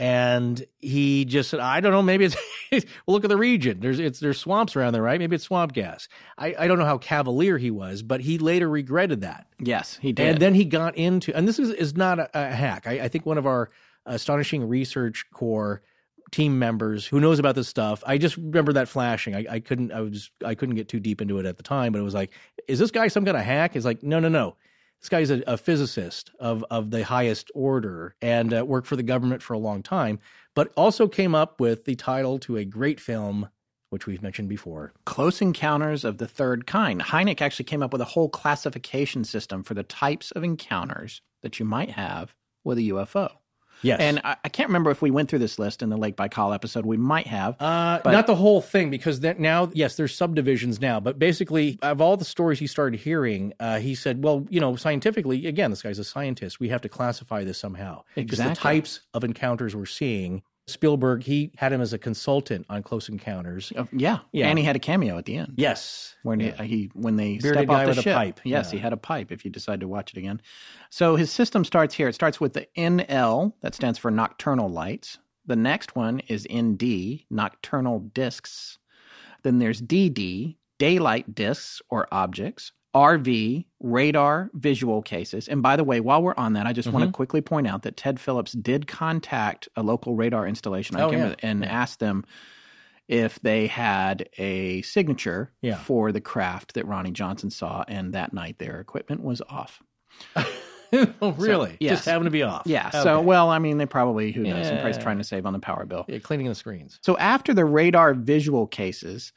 and he just said, I don't know, maybe it's well, look at the region. There's swamps around there, right? Maybe it's swamp gas. I don't know how cavalier he was, but he later regretted that. Yes, he did. And then he got into, and this is not a hack. I think one of our Astonishing Research Corps team members who knows about this stuff. I just remember that flashing. I couldn't get too deep into it at the time, but it was like, is this guy some kind of hack? It's like, no. This guy's a physicist of the highest order and worked for the government for a long time, but also came up with the title to a great film, which we've mentioned before. Close Encounters of the Third Kind. Hynek actually came up with a whole classification system for the types of encounters that you might have with a UFO. Yes. And I can't remember if we went through this list in the Lake Baikal episode. We might have. But not the whole thing, because there's subdivisions now. But basically, of all the stories he started hearing, he said, well, scientifically, again, this guy's a scientist. We have to classify this somehow. Exactly. Because the types of encounters we're seeing Spielberg, he had him as a consultant on Close Encounters. Oh, yeah. And he had a cameo at the end. Yes. When they bearded step off guy the with ship. A pipe. Yes, he had a pipe if you decide to watch it again. So his system starts here. It starts with the NL, that stands for nocturnal lights. The next one is ND, nocturnal discs. Then there's DD, daylight discs or objects. RV, radar, visual cases. And by the way, while we're on that, I just want to quickly point out that Ted Phillips did contact a local radar installation and asked them if they had a signature for the craft that Ronnie Johnson saw, and that night their equipment was off. Oh, really? So, yes. Just having to be off. Yeah. Okay. So, well, I mean, they probably, who knows, some price trying to save on the power bill. Yeah, cleaning the screens. So after the radar visual cases,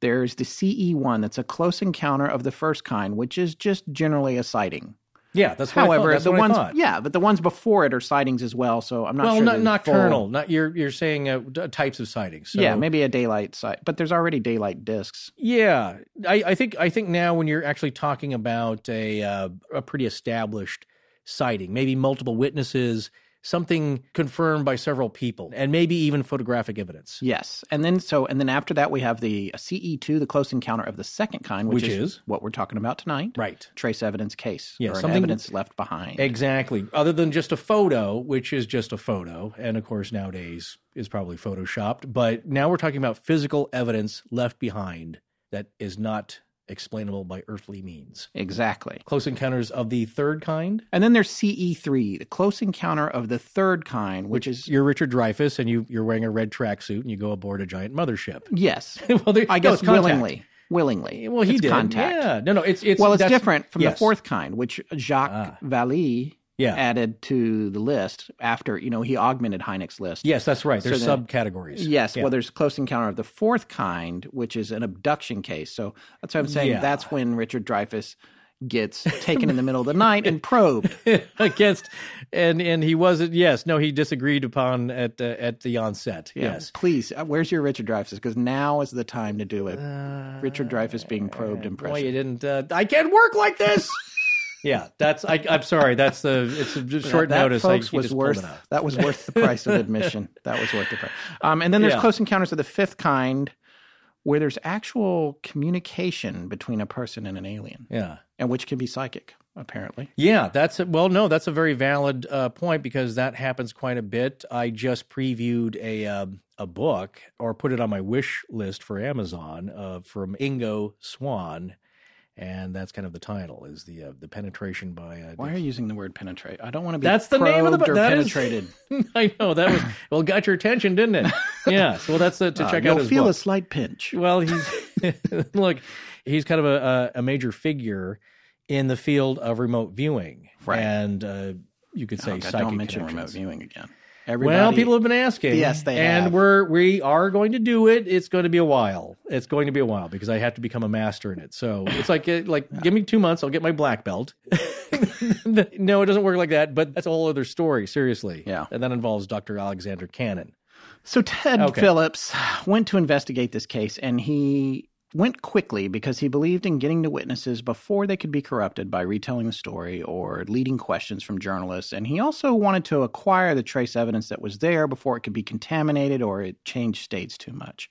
there's the CE1, that's a close encounter of the first kind, which is just generally a sighting. Yeah, that's what however I that's the what ones. I thought. Yeah, but the ones before it are sightings as well. So I'm not sure. Well, nocturnal. Not you're saying types of sightings. So. Yeah, maybe a daylight sight, but there's already daylight discs. Yeah, I think now when you're actually talking about a pretty established sighting, maybe multiple witnesses. Something confirmed by several people, and maybe even photographic evidence. Yes. And then after that, we have the CE2, the close encounter of the second kind, which is what we're talking about tonight. Right. Trace evidence case, or something, evidence left behind. Exactly. Other than just a photo, which is just a photo, and of course nowadays is probably photoshopped, but now we're talking about physical evidence left behind that is not explainable by earthly means. Exactly. Close encounters of the third kind. And then there's CE3, the close encounter of the third kind, which is... You're Richard Dreyfuss, and you're wearing a red tracksuit, and you go aboard a giant mothership. Yes. Well, I guess willingly. Well, he did. Contact. Yeah. No, it's... Well, it's different from the fourth kind, which Jacques Vallée... Yeah. Added to the list after, he augmented Hynek's list. Yes, that's right. There's subcategories. Yes. Yeah. Well, there's close encounter of the fourth kind, which is an abduction case. So that's what I'm saying. Yeah. That's when Richard Dreyfuss gets taken in the middle of the night and probed. Against, and he wasn't, yes. No, he disagreed upon at the onset. Yeah. Yes. Please, where's your Richard Dreyfuss? Because now is the time to do it. Richard Dreyfuss being probed and pressured. Boy, you didn't, I can't work like this! Yeah, I'm sorry. That's it's a short notice. That was worth the price of admission. That was worth the price. And then there's close encounters of the fifth kind, where there's actual communication between a person and an alien. Yeah, and which can be psychic, apparently. Yeah, that's a very valid point, because that happens quite a bit. I just previewed a book, or put it on my wish list for Amazon, from Ingo Swann. And that's kind of the title, is the penetration by... Why are you using the word penetrate? I don't want to be that's the name of the book. Penetrated. Is, I know, that was... Well, got your attention, didn't it? Yeah, well, that's to check out his book. You'll feel a slight pinch. Well, he's kind of a major figure in the field of remote viewing. Right. And you could say psychic don't mention remote viewing again. Everybody, well, people have been asking. Yes, they have. And we are going to do it. It's going to be a while. It's going to be a while, because I have to become a master in it. So it's like give me 2 months, I'll get my black belt. No, it doesn't work like that, but that's a whole other story, seriously. Yeah. And that involves Dr. Alexander Cannon. So Ted Phillips went to investigate this case, and he went quickly because he believed in getting to witnesses before they could be corrupted by retelling the story or leading questions from journalists. And he also wanted to acquire the trace evidence that was there before it could be contaminated or it changed states too much.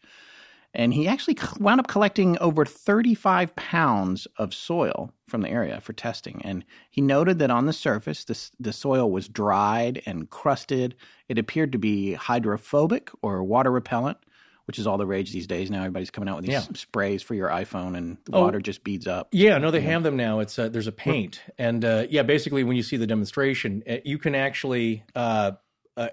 And he actually wound up collecting over 35 pounds of soil from the area for testing. And he noted that on the surface, the soil was dried and crusted. It appeared to be hydrophobic, or water repellent, which is all the rage these days now. Everybody's coming out with these sprays for your iPhone, and the water just beads up. Yeah, no, they have them now. It's there's a paint. And basically when you see the demonstration, you can actually, and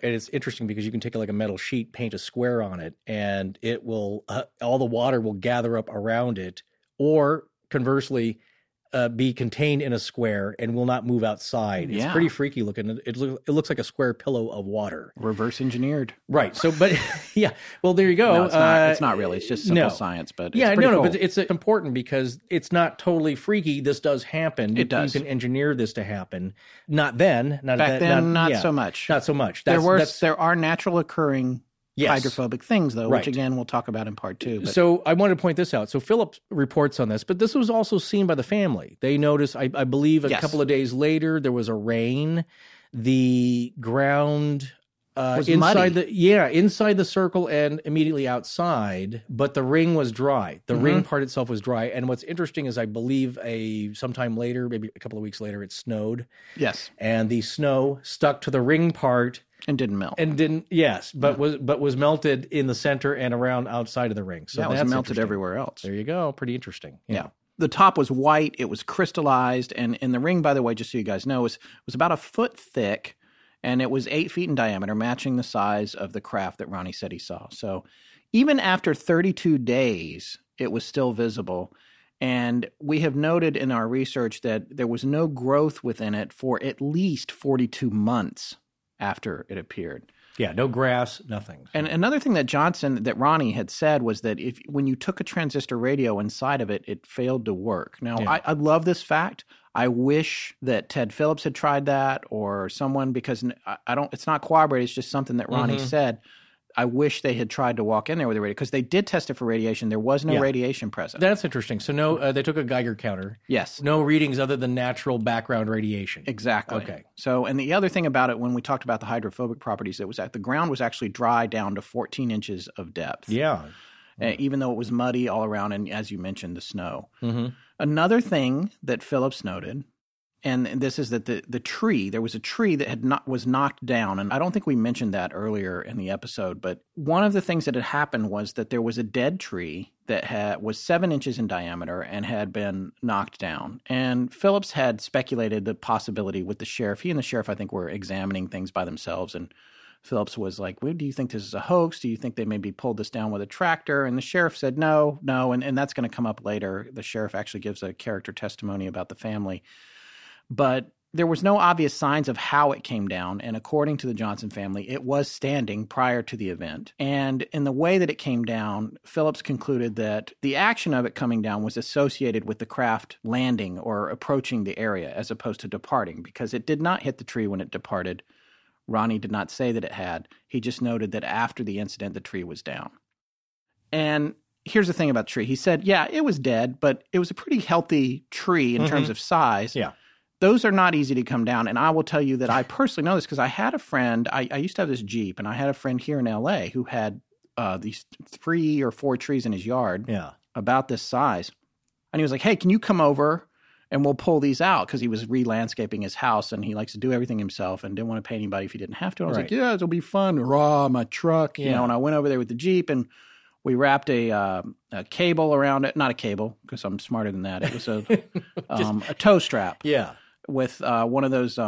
it's interesting because you can take like a metal sheet, paint a square on it, and it will, all the water will gather up around it, or conversely, be contained in a square and will not move outside. It's pretty freaky looking. It looks like a square pillow of water. Reverse engineered. Right. So, but yeah, well, there you go. No, it's not really. It's just simple science, but it's pretty cool. But it's important because it's not totally freaky. This does happen. It does. You can engineer this to happen. Not then. Not back then, not so much. Not so much. There are natural occurring hydrophobic things, though, which again we'll talk about in part 2. But. So I wanted to point this out. So Phillips reports on this, but this was also seen by the family. They noticed, I believe, a couple of days later, there was a rain. The ground inside the circle and immediately outside, but the ring was dry. The ring part itself was dry. And what's interesting is I believe sometime later, maybe a couple of weeks later, it snowed. Yes. And the snow stuck to the ring part and didn't melt. And didn't was melted in the center and around outside of the ring. So that's melted everywhere else. There you go. Pretty interesting. Yeah. The top was white, it was crystallized, and the ring, by the way, just so you guys know, was about a foot thick. And it was 8 feet in diameter, matching the size of the craft that Ronnie said he saw. So even after 32 days, it was still visible. And we have noted in our research that there was no growth within it for at least 42 months after it appeared. Yeah, no grass, nothing. And another thing that Ronnie had said was that when you took a transistor radio inside of it, it failed to work. Now, I love this fact. I wish that Ted Phillips had tried that or someone, because it's not corroborated. It's just something that Ronnie said. I wish they had tried to walk in there with a radio, because they did test it for radiation. There was no radiation present. That's interesting. So they took a Geiger counter. Yes. No readings other than natural background radiation. Exactly. Okay. So, and the other thing about it, when we talked about the hydrophobic properties, it was that the ground was actually dry down to 14 inches of depth. Yeah. Even though it was muddy all around, and as you mentioned, the snow. Mm-hmm. Another thing that Phillips noted, and this is that there was a tree that was knocked down, and I don't think we mentioned that earlier in the episode, but one of the things that had happened was that there was a dead tree that was 7 inches in diameter and had been knocked down. And Phillips had speculated the possibility with the sheriff. He and the sheriff, I think, were examining things by themselves, and Phillips was like, well, do you think this is a hoax? Do you think they maybe pulled this down with a tractor? And the sheriff said, no, and that's going to come up later. The sheriff actually gives a character testimony about the family. But there was no obvious signs of how it came down, and according to the Johnson family, it was standing prior to the event. And in the way that it came down, Phillips concluded that the action of it coming down was associated with the craft landing or approaching the area as opposed to departing, because it did not hit the tree when it departed. Ronnie did not say that it had. He just noted that after the incident, the tree was down. And here's the thing about the tree. He said, it was dead, but it was a pretty healthy tree in terms of size. Yeah. Those are not easy to come down. And I will tell you that I personally know this because I had a friend. I used to have this Jeep, and I had a friend here in LA who had these 3 or 4 trees in his yard about this size. And he was like, hey, can you come over? And we'll pull these out, because he was re-landscaping his house, and he likes to do everything himself and didn't want to pay anybody if he didn't have to. And I was like, it'll be fun. Raw, my truck. You know, and I went over there with the Jeep, and we wrapped a cable around it. Not a cable, because I'm smarter than that. It was a tow strap. Yeah. With one of those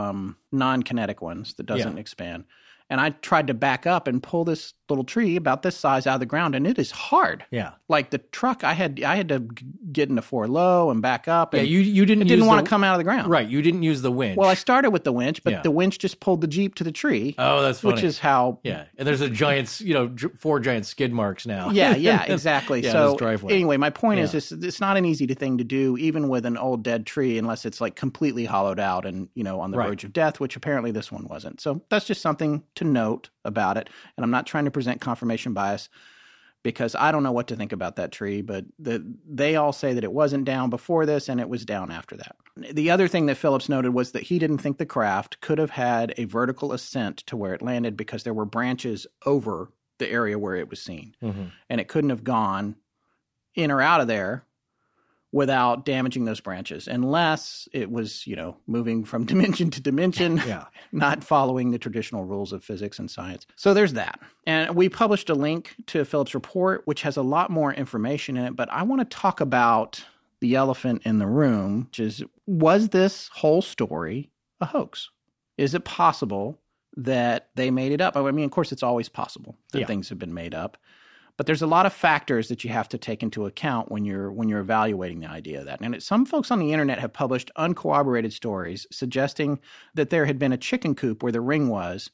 non-kinetic ones that doesn't expand. And I tried to back up and pull this little tree about this size out of the ground, and it is hard. Yeah, like the truck, I had to get into four low and back up. And you didn't want to come out of the ground, right? You didn't use the winch. Well, I started with the winch, but the winch just pulled the Jeep to the tree. Oh, that's funny. Which is how. Yeah, and there's a giant, 4 giant skid marks now. Yeah, exactly. So anyway, my point is, it's not an easy thing to do, even with an old dead tree, unless it's like completely hollowed out and on the verge of death, which apparently this one wasn't. So that's just something to note about it. And I'm not trying to present confirmation bias, because I don't know what to think about that tree, but they all say that it wasn't down before this and it was down after that. The other thing that Phillips noted was that he didn't think the craft could have had a vertical ascent to where it landed, because there were branches over the area where it was seen. Mm-hmm. And it couldn't have gone in or out of there without damaging those branches, unless it was, moving from dimension to dimension, not following the traditional rules of physics and science. So there's that. And we published a link to Phillips' report, which has a lot more information in it, but I want to talk about the elephant in the room, which is, was this whole story a hoax? Is it possible that they made it up? I mean, of course, it's always possible that things have been made up. But there's a lot of factors that you have to take into account when you're evaluating the idea of that. And some folks on the internet have published uncorroborated stories suggesting that there had been a chicken coop where the ring was,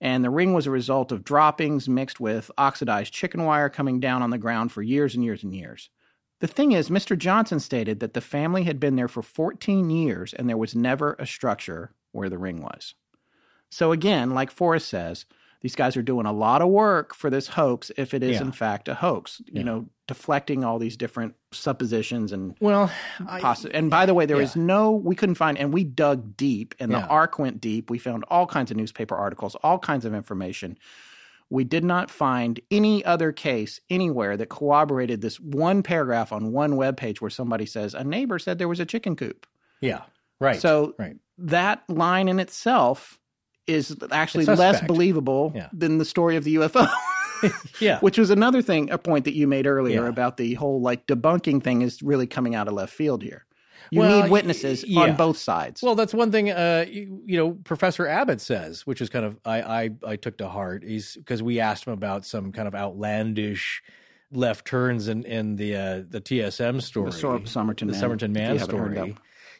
and the ring was a result of droppings mixed with oxidized chicken wire coming down on the ground for years and years and years. The thing is, Mr. Johnson stated that the family had been there for 14 years and there was never a structure where the ring was. So again, like Forrest says, these guys are doing a lot of work for this hoax if it is, in fact, a hoax, you know, deflecting all these different suppositions and and by the way, there is we couldn't find, and we dug deep, and the ARC went deep. We found all kinds of newspaper articles, all kinds of information. We did not find any other case anywhere that corroborated this one paragraph on one webpage where somebody says, a neighbor said there was a chicken coop. Yeah, right. So that line in itself is actually less believable than the story of the UFO. Which was another thing, a point that you made earlier about the whole like debunking thing is really coming out of left field here. You need witnesses on both sides. Well, that's one thing, Professor Abbott says, which is kind of, I took to heart, is because we asked him about some kind of outlandish left turns in the TSM story. The Somerton Man story.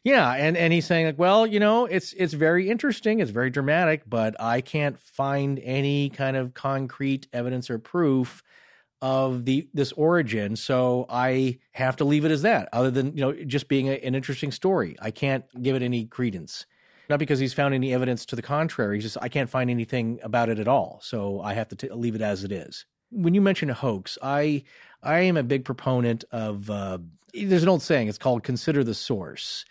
Yeah, and he's saying, like, well, you know, it's very interesting, it's very dramatic, but I can't find any kind of concrete evidence or proof of this origin, so I have to leave it as that, other than, you know, just being an interesting story. I can't give it any credence. Not because he's found any evidence to the contrary, just I can't find anything about it at all, so I have to leave it as it is. When you mention a hoax, I am a big proponent of, there's an old saying, it's called consider the source.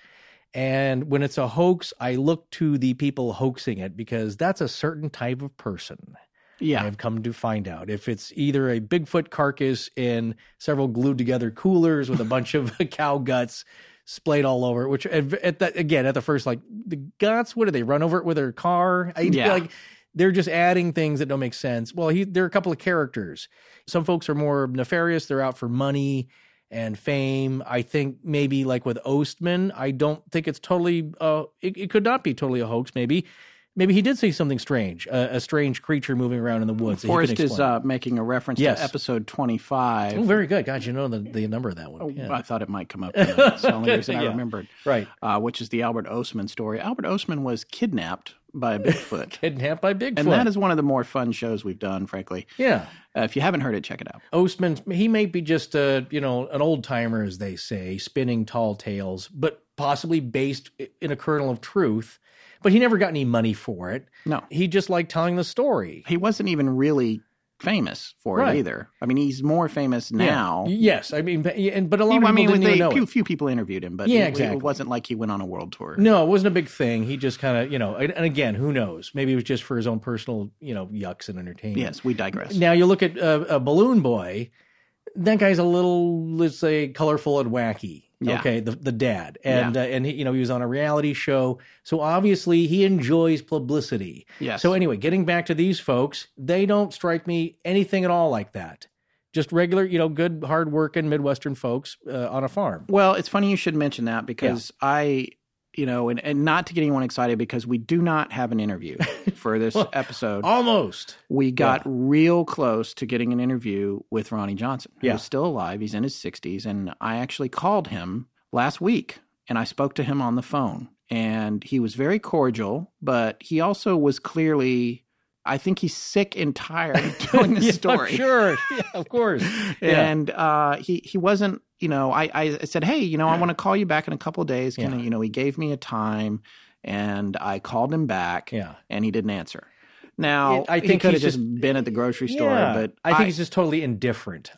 And when it's a hoax, I look to the people hoaxing it, because that's a certain type of person. Yeah, I've come to find out if it's either a Bigfoot carcass in several glued together coolers with a bunch of cow guts splayed all over. Which at the first, like, the guts, what do they run over it with their car? Like, they're just adding things that don't make sense. Well, there are a couple of characters. Some folks are more nefarious; they're out for money and fame. I think maybe like with Ostman, I don't think it's totally. It could not be totally a hoax. Maybe he did see something strange, a strange creature moving around in the woods. Forrest is making a reference to episode 25. Oh, very good. God, you know the number of that one. Oh, yeah. I thought it might come up. That's the only reason I remembered. Right. Which is the Albert Ostman story. Albert Ostman was kidnapped by Bigfoot. And that is one of the more fun shows we've done, frankly. Yeah. If you haven't heard it, check it out. Ostman, he may be just an old-timer, as they say, spinning tall tales, but possibly based in a kernel of truth. But he never got any money for it. No. He just liked telling the story. He wasn't even really famous for it either. I mean, he's more famous now. Yes. I mean, but a lot of people didn't know. Few people interviewed him, but it wasn't like he went on a world tour. No, it wasn't a big thing. He just kind of, and again, who knows? Maybe it was just for his own personal, yucks and entertainment. Yes, we digress. Now you look at a Balloon Boy. That guy's a little, let's say, colorful and wacky. Yeah. Okay, the dad. And he was on a reality show. So obviously he enjoys publicity. Yes. So anyway, getting back to these folks, they don't strike me anything at all like that. Just regular, good, hardworking Midwestern folks on a farm. Well, it's funny you should mention that, because I, and not to get anyone excited, because we do not have an interview for this episode. Almost. We got real close to getting an interview with Ronnie Johnson, who's still alive. He's in his 60s. And I actually called him last week, and I spoke to him on the phone. And he was very cordial, but he also was clearly... I think he's sick and tired of telling this story. Sure. Yeah, of course. And he wasn't, I said, hey, I want to call you back in a couple of days. Can he gave me a time, and I called him back and he didn't answer. Now, I think he could have just been at the grocery store, but... I think he's just totally indifferent.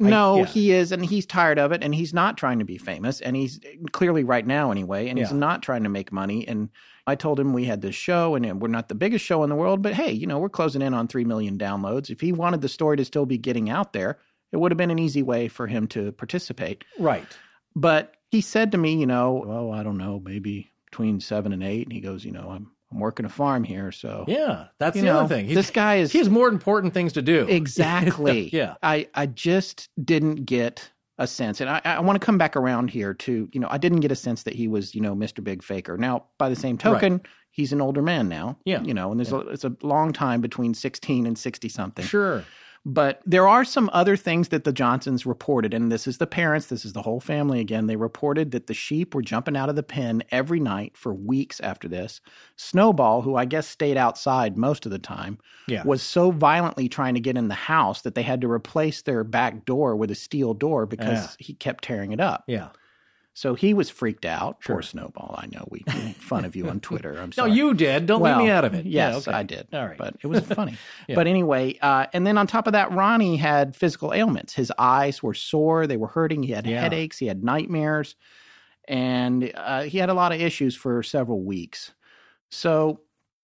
He is, and he's tired of it, and he's not trying to be famous, and he's clearly right now anyway, and he's not trying to make money. And I told him we had this show, and we're not the biggest show in the world, but hey, we're closing in on 3 million downloads. If he wanted the story to still be getting out there, it would have been an easy way for him to participate. Right. But he said to me, I don't know, maybe between 7 and 8, and he goes, I'm working a farm here, so... Yeah, that's the other thing. This guy is... He has more important things to do. Exactly. I just didn't get a sense, and I want to come back around here to, I didn't get a sense that he was, Mr. Big Faker. Now, by the same token, he's an older man now. Yeah. And there's it's a long time between 16 and 60-something. Sure. But there are some other things that the Johnsons reported, and this is the parents, this is the whole family again. They reported that the sheep were jumping out of the pen every night for weeks after this. Snowball, who I guess stayed outside most of the time, was so violently trying to get in the house that they had to replace their back door with a steel door because he kept tearing it up. Yeah. So he was freaked out. Sure. Poor Snowball. I know we made fun of you on Twitter. I'm sorry. No, you did. Don't leave me out of it. Yes, yeah, okay. I did. All right. But it was funny. Yeah. But anyway, and then on top of that, Ronnie had physical ailments. His eyes were sore. They were hurting. He had headaches. He had nightmares. And he had a lot of issues for several weeks. So,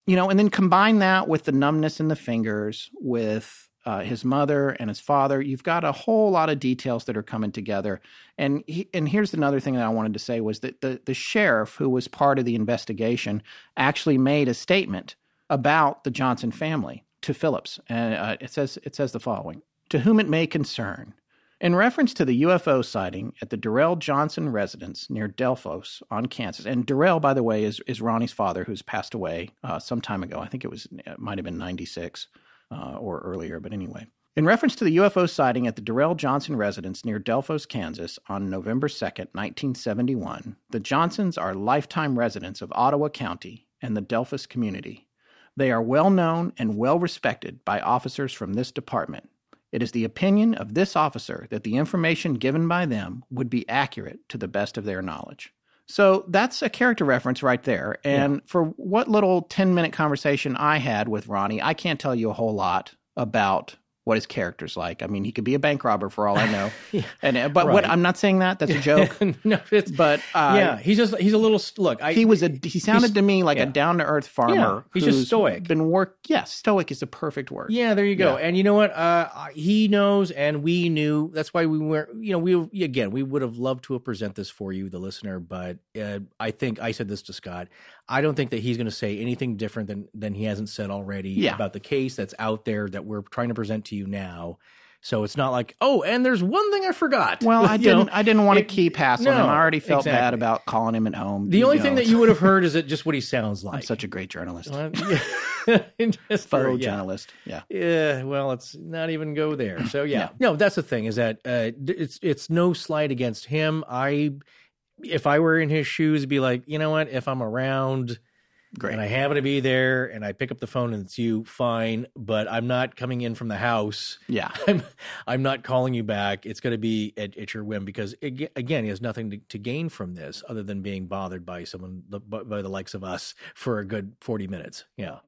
you know, and then combine that with the numbness in the fingers, with his mother and his father. You've got a whole lot of details that are coming together. And here's another thing that I wanted to say was that the sheriff, who was part of the investigation, actually made a statement about the Johnson family to Phillips. And it says the following: "To whom it may concern, in reference to the UFO sighting at the Darrell Johnson residence near Delphos on Kansas," and Darrell, by the way, is Ronnie's father, who's passed away some time ago. I think it might have been 96. Or earlier, but anyway. "In reference to the UFO sighting at the Darrell Johnson residence near Delphos, Kansas, on November 2nd, 1971, the Johnsons are lifetime residents of Ottawa County and the Delphos community. They are well known and well respected by officers from this department. It is the opinion of this officer that the information given by them would be accurate to the best of their knowledge." So that's a character reference right there. And for what little 10-minute conversation I had with Ronnie, I can't tell you a whole lot about what his character's like. I mean, he could be a bank robber for all I know. I'm not saying that's a joke. No, it's, but he's a little look. He sounded to me like a down-to-earth farmer. Yeah, he's just stoic. Stoic is the perfect word. Yeah, there you go. Yeah. And you know what? He knows, and we knew. That's why we weren't. You know, we would have loved to have presented this for you, the listener. But I think I said this to Scott. I don't think that he's going to say anything different than he hasn't said already about the case that's out there that we're trying to present to you now. So it's not like, oh, and there's one thing I forgot. Well, I didn't want to keep hassling him. I already felt bad about calling him at home. The only thing that you would have heard is just what he sounds like. I'm such a great journalist. Thorough journalist. Yeah. Yeah. Well, let's not even go there. So no, that's the thing, is that it's no slight against him. If I were in his shoes, be like, you know what? If I'm around, great, and I happen to be there, and I pick up the phone and it's you, fine. But I'm not coming in from the house. Yeah, I'm not calling you back. It's going to be at your whim, because again, he has nothing to gain from this other than being bothered by someone by the likes of us for a good 40 minutes. Yeah.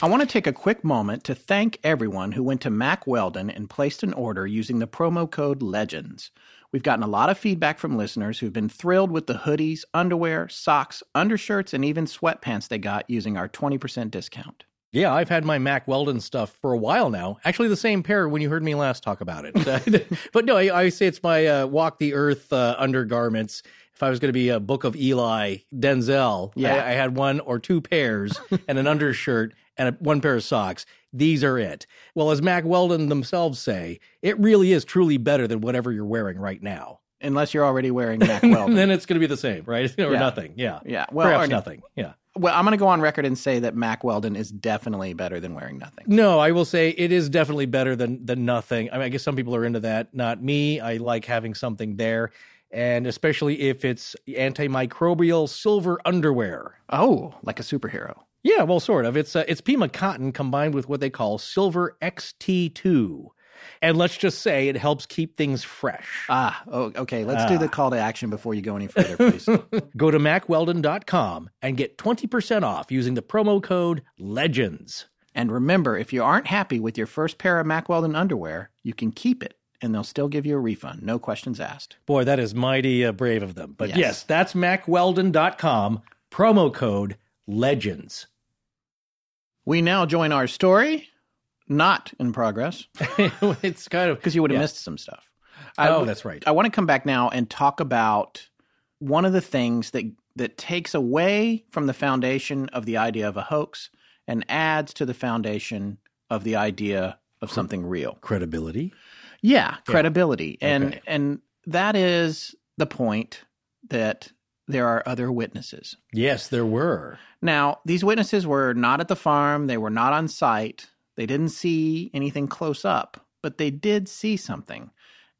I want to take a quick moment to thank everyone who went to Mack Weldon and placed an order using the promo code LEGENDS. We've gotten a lot of feedback from listeners who've been thrilled with the hoodies, underwear, socks, undershirts, and even sweatpants they got using our 20% discount. Yeah, I've had my Mack Weldon stuff for a while now. Actually, the same pair when you heard me last talk about it. But no, I say it's my Walk the Earth undergarments. If I was going to be a Book of Eli, Denzel, I had one or two pairs and an undershirt and one pair of socks. These are it. Well, as Mack Weldon themselves say, it really is truly better than whatever you're wearing right now. Unless you're already wearing Mack Weldon. Then it's going to be the same, right? Or nothing. Yeah. Yeah. Well, perhaps nothing. Yeah. Well, I'm going to go on record and say that Mack Weldon is definitely better than wearing nothing. No, I will say it is definitely better than nothing. I mean, I guess some people are into that. Not me. I like having something there. And especially if it's antimicrobial silver underwear. Oh, like a superhero. Yeah, well, sort of. It's Pima cotton combined with what they call silver XT2. And let's just say it helps keep things fresh. Okay. Let's do the call to action before you go any further, please. Go to MacWeldon.com and get 20% off using the promo code LEGENDS. And remember, if you aren't happy with your first pair of Mack Weldon underwear, you can keep it, and they'll still give you a refund. No questions asked. Boy, that is mighty brave of them. But yes, that's MacWeldon.com, promo code LEGENDS. We now join our story, not in progress. It's kind of... Because you would have missed some stuff. That's right. I want to come back now and talk about one of the things that takes away from the foundation of the idea of a hoax and adds to the foundation of the idea of something real. Credibility. Yeah, credibility. Yeah. Okay. And that is the point that there are other witnesses. Yes, there were. Now, these witnesses were not at the farm. They were not on site. They didn't see anything close up, but they did see something.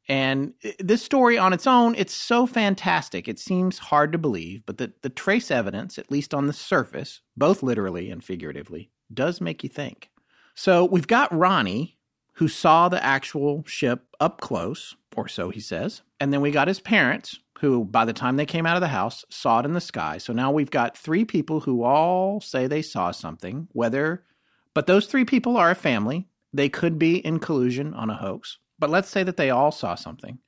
And this story on its own, it's so fantastic. It seems hard to believe, but the trace evidence, at least on the surface, both literally and figuratively, does make you think. So we've got Ronnie, who saw the actual ship up close, or so he says. And then we got his parents, who by the time they came out of the house, saw it in the sky. So now we've got three people who all say they saw something, whether, but those three people are a family. They could be in collusion on a hoax, but let's say that they all saw something.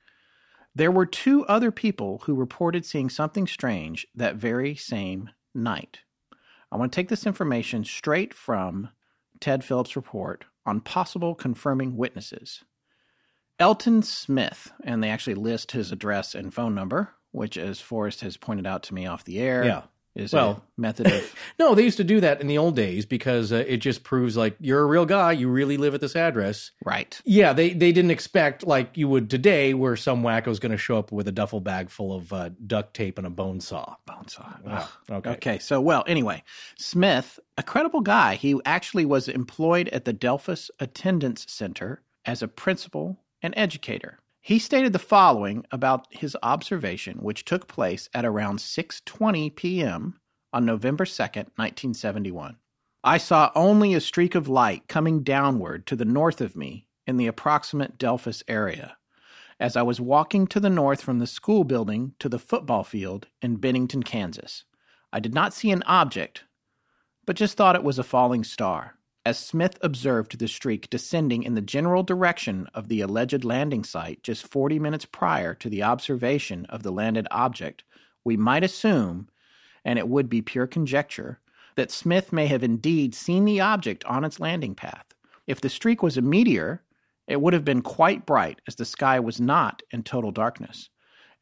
There were two other people who reported seeing something strange that very same night. I want to take this information straight from Ted Phillips' report on possible confirming witnesses. Elton Smith, and they actually list his address and phone number, which, as Forrest has pointed out to me off the air, is a method of... No, they used to do that in the old days because it just proves, like, you're a real guy, you really live at this address. Right. Yeah, they didn't expect, like you would today, where some wacko's going to show up with a duffel bag full of duct tape and a bone saw. Wow. Okay, so, well, anyway, Smith, a credible guy, he actually was employed at the Delphos Attendance Center as a principal an educator. He stated the following about his observation, which took place at around 6:20 p.m. on November 2nd, 1971. I saw only a streak of light coming downward to the north of me in the approximate Delphos area, as I was walking to the north from the school building to the football field in Bennington, Kansas. I did not see an object, but just thought it was a falling star. As Smith observed the streak descending in the general direction of the alleged landing site just 40 minutes prior to the observation of the landed object, we might assume, and it would be pure conjecture, that Smith may have indeed seen the object on its landing path. If the streak was a meteor, it would have been quite bright, as the sky was not in total darkness.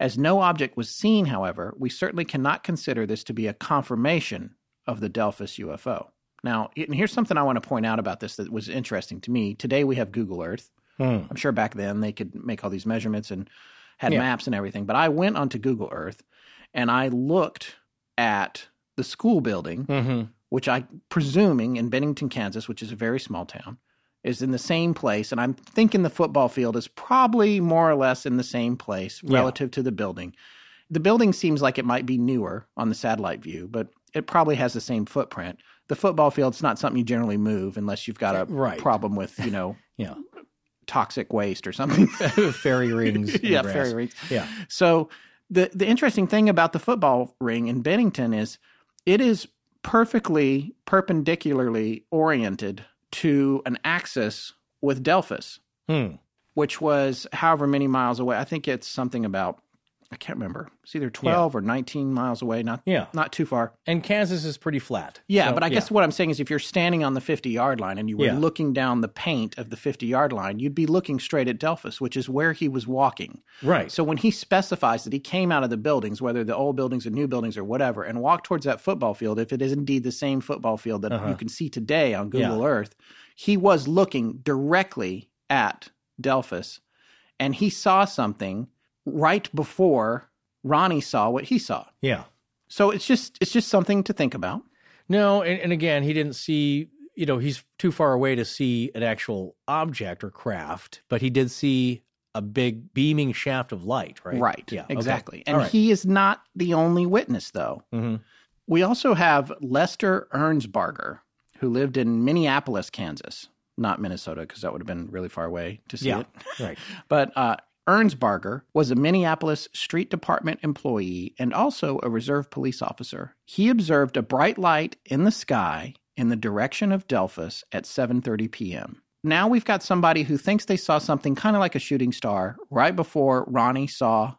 As no object was seen, however, we certainly cannot consider this to be a confirmation of the Delphos UFO. Now, and here's something I want to point out about this that was interesting to me. Today we have Google Earth. I'm sure back then they could make all these measurements and had maps and everything. But I went onto Google Earth and I looked at the school building, which I'm presuming in Bennington, Kansas, which is a very small town, is in the same place. And I'm thinking the football field is probably more or less in the same place relative to the building. The building seems like it might be newer on the satellite view, but it probably has the same footprint. The football field's not something you generally move unless you've got a problem with, you know, toxic waste or something. Fairy rings. Fairy rings. Yeah. So the interesting thing about the football ring in Bennington is it is perfectly perpendicularly oriented to an axis with Delphos, which was however many miles away. I think it's something about... I can't remember. It's either 12 or 19 miles away, not too far. And Kansas is pretty flat. Yeah, so, but I guess what I'm saying is if you're standing on the 50-yard line and you were looking down the paint of the 50-yard line, you'd be looking straight at Delphos, which is where he was walking. Right. So when he specifies that he came out of the buildings, whether the old buildings or new buildings or whatever, and walked towards that football field, if it is indeed the same football field that you can see today on Google Earth, he was looking directly at Delphos, and he saw something right before Ronnie saw what he saw. Yeah. So it's just something to think about. No, and again, he didn't see, you know, he's too far away to see an actual object or craft, but he did see a big beaming shaft of light, right? Right. Yeah, exactly. Okay. And he is not the only witness, though. Mm-hmm. We also have Lester Ernsbarger, who lived in Minneapolis, Kansas, not Minnesota, because that would have been really far away to see it. Right. But, Ernsbarger was a Minneapolis Street Department employee and also a reserve police officer. He observed a bright light in the sky in the direction of Delphos at 7:30 p.m. Now we've got somebody who thinks they saw something kind of like a shooting star right before Ronnie saw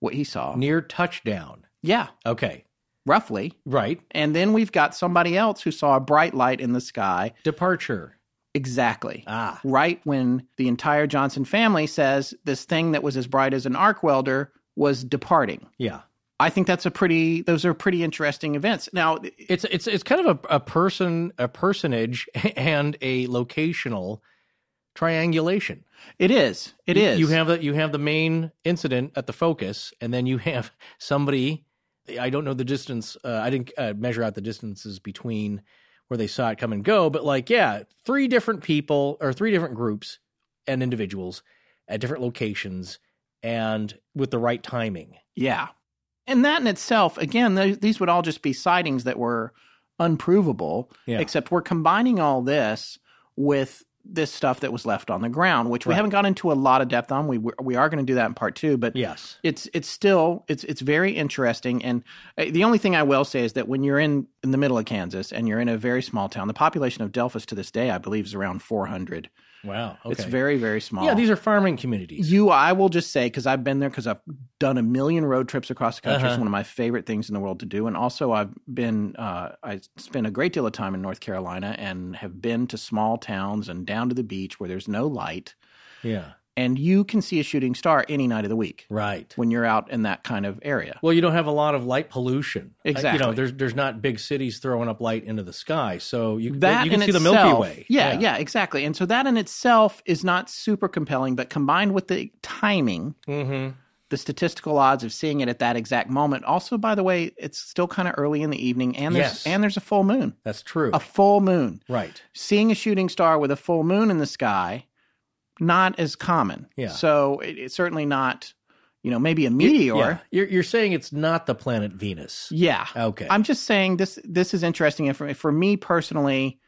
what he saw. Near touchdown. Yeah. Okay. Roughly. Right. And then we've got somebody else who saw a bright light in the sky. Departure. Exactly. Ah. Right when the entire Johnson family says this thing that was as bright as an arc welder was departing. Yeah. I think that's those are pretty interesting events. Now it's kind of a personage and a locational triangulation. It is. You have the main incident at the focus, and then you have somebody, I don't know the distance, I didn't measure out the distances between where they saw it come and go, but like, three different people or three different groups and individuals at different locations and with the right timing. Yeah. And that in itself, again, these would all just be sightings that were unprovable, except we're combining all this with this stuff that was left on the ground, which we haven't gone into a lot of depth on. We are going to do that in part two, but yes, it's still very interesting. And the only thing I will say is that when you're in the middle of Kansas and you're in a very small town, the population of Delphos to this day, I believe, is around 400. Wow. Okay. It's very, very small. Yeah, these are farming communities. I will just say, because I've been there, because I've done a million road trips across the country. Uh-huh. It's one of my favorite things in the world to do. And also I spent a great deal of time in North Carolina and have been to small towns and down to the beach where there's no light. Yeah. And you can see a shooting star any night of the week. Right. When you're out in that kind of area. Well, you don't have a lot of light pollution. Exactly. There's not big cities throwing up light into the sky. So you can see the Milky Way. Yeah, exactly. And so that in itself is not super compelling, but combined with the timing, mm-hmm. the statistical odds of seeing it at that exact moment. Also, by the way, it's still kind of early in the evening, and there's a full moon. That's true. A full moon. Right. Seeing a shooting star with a full moon in the sky... not as common. Yeah. So it's certainly not, maybe a meteor. You're saying it's not the planet Venus. Yeah. Okay. I'm just saying this is interesting. And for me personally,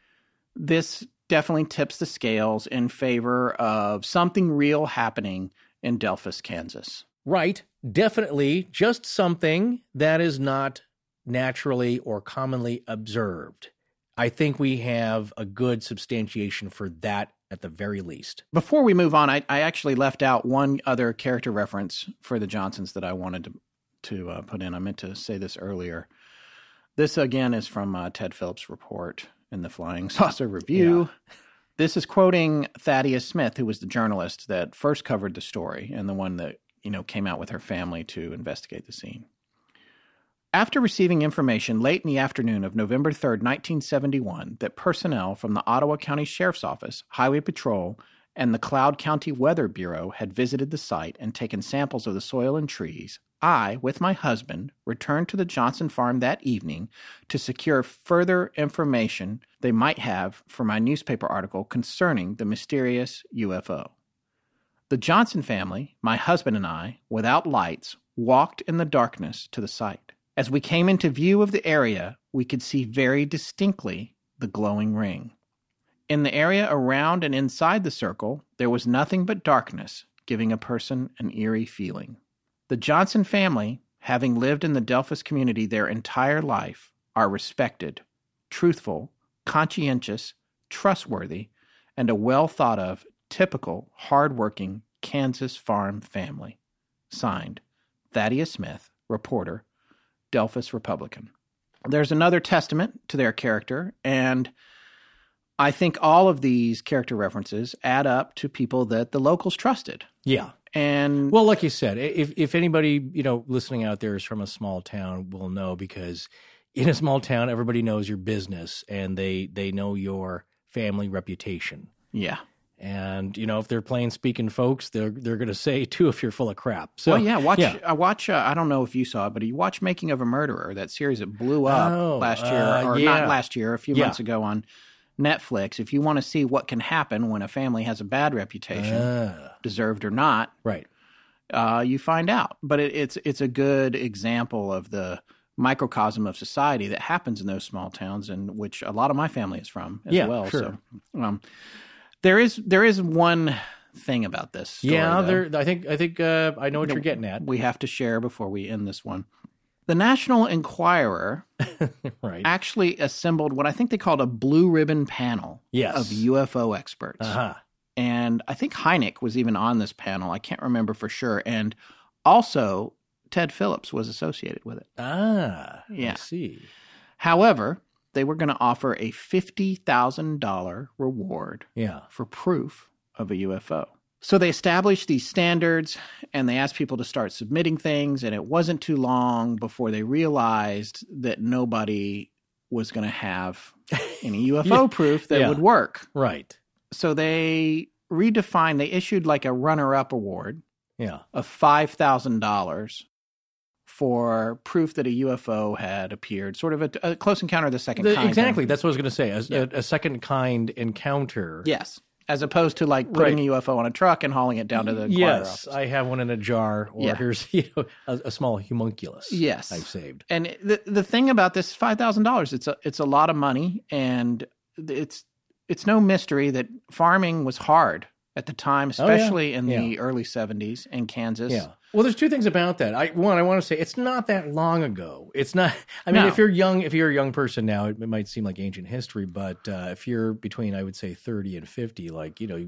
this definitely tips the scales in favor of something real happening in Delphos, Kansas. Right. Definitely just something that is not naturally or commonly observed. I think we have a good substantiation for that at the very least. Before we move on, I actually left out one other character reference for the Johnsons that I wanted to put in. I meant to say this earlier. This, again, is from Ted Phillips' report in the Flying Saucer Review. Yeah. This is quoting Thaddeus Smith, who was the journalist that first covered the story and the one that, came out with her family to investigate the scene. After receiving information late in the afternoon of November 3, 1971, that personnel from the Ottawa County Sheriff's Office, Highway Patrol, and the Cloud County Weather Bureau had visited the site and taken samples of the soil and trees, I, with my husband, returned to the Johnson farm that evening to secure further information they might have for my newspaper article concerning the mysterious UFO. The Johnson family, my husband and I, without lights, walked in the darkness to the site. As we came into view of the area, we could see very distinctly the glowing ring. In the area around and inside the circle, there was nothing but darkness, giving a person an eerie feeling. The Johnson family, having lived in the Delphos community their entire life, are respected, truthful, conscientious, trustworthy, and a well-thought-of, typical, hard-working Kansas farm family. Signed, Thaddeus Smith, reporter, Delphos Republican. There's another testament to their character, and I think all of these character references add up to people that the locals trusted. Yeah. And well, like you said, if anybody, listening out there is from a small town, will know, because in a small town, everybody knows your business and they know your family reputation. Yeah. And, if they're plain speaking folks, they're going to say, too, if you're full of crap. So, I don't know if you saw it, but you watch Making of a Murderer, that series that blew up last year, or not last year, a few months ago on Netflix. If you want to see what can happen when a family has a bad reputation, deserved or not, right? You find out. But it's a good example of the microcosm of society that happens in those small towns, and which a lot of my family is from as well. Sure. So, There is one thing about this story, I think I know what you're getting at. We have to share before we end this one. The National Enquirer actually assembled what I think they called a blue ribbon panel of UFO experts. Uh-huh. And I think Hynek was even on this panel. I can't remember for sure. And also, Ted Phillips was associated with it. Ah, yeah. I see. However, they were going to offer a $50,000 reward for proof of a UFO. So they established these standards, and they asked people to start submitting things, and it wasn't too long before they realized that nobody was going to have any UFO proof that would work. Right. So they redefined, they issued like a runner-up award of $5,000 for proof that a UFO had appeared, sort of a close encounter of the second kind. Exactly. That's what I was going to say, a second kind encounter. Yes, as opposed to like putting a UFO on a truck and hauling it down to the Enquirer office. I have one in a jar, or here's a small homunculus I've saved. And the thing about this $5,000, it's a lot of money, and it's it's no mystery that farming was hard at the time, especially in the early 70s in Kansas. Yeah. Well, there's two things about that. I want to say it's not that long ago. It's not. I mean, if you're a young person now, it might seem like ancient history. But if you're between, I would say, 30 and 50, like, you know,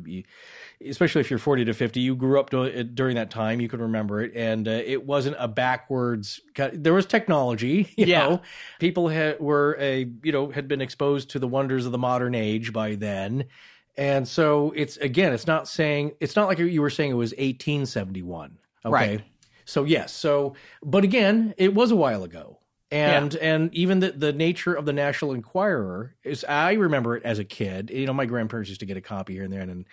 especially if you're 40 to 50, you grew up during that time. You can remember it, and it wasn't a backwards cut. There was technology. You know, people had been exposed to the wonders of the modern age by then. And so it's not like you were saying it was 1871. Okay. Right. So, yes. So, but again, it was a while ago. And even the nature of the National Enquirer is, I remember it as a kid. You know, my grandparents used to get a copy here and there, and